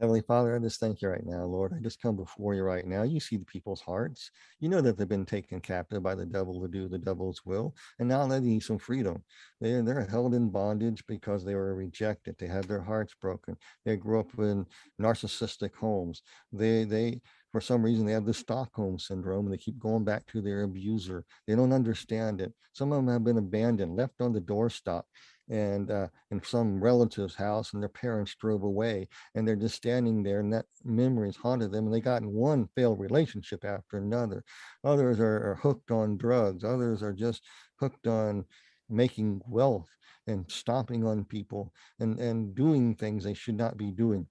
Heavenly Father, I just thank you right now, Lord. I just come before you right now. You see the people's hearts. You know that they've been taken captive by the devil to do the devil's will, and now they need some freedom. They're held in bondage because they were rejected. They had their hearts broken. They grew up in narcissistic homes. They for some reason, they have the Stockholm syndrome, and they keep going back to their abuser. They don't understand it. Some of them have been abandoned, left on the doorstep, and in some relative's house, and their parents drove away, and they're just standing there, and that memories haunted them, and they got in one failed relationship after another. Others are hooked on drugs. Others are just hooked on making wealth and stomping on people and doing things they should not be doing.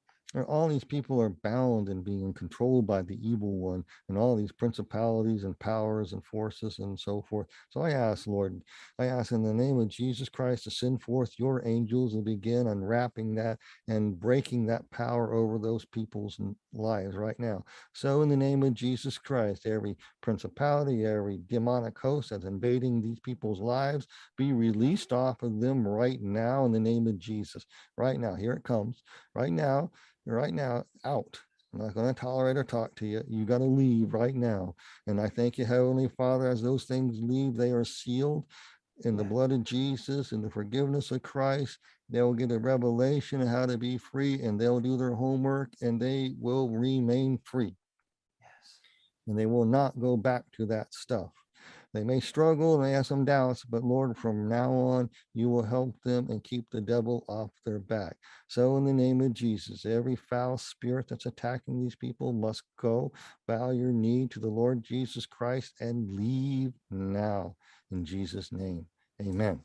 All these people are bound and being controlled by the evil one and all these principalities and powers and forces and so forth. So I ask, Lord, in the name of Jesus Christ to send forth your angels and begin unwrapping that and breaking that power over those people's lives right now. So in the name of Jesus Christ, every principality, every demonic host that's invading these people's lives, be released off of them right now in the name of Jesus. Right now, here it comes. Right now, out. I'm not going to tolerate or talk to you. You got to leave right now. And I thank you, Heavenly Father, as those things leave, they are sealed in the blood of Jesus and the forgiveness of Christ. They'll get a revelation of how to be free, and they'll do their homework, and they will remain free. Yes. And they will not go back to that stuff. They may struggle and they have some doubts, but Lord, from now on, you will help them and keep the devil off their back. So in the name of Jesus, every foul spirit that's attacking these people must go. Bow your knee to the Lord Jesus Christ and leave now in Jesus' name. Amen.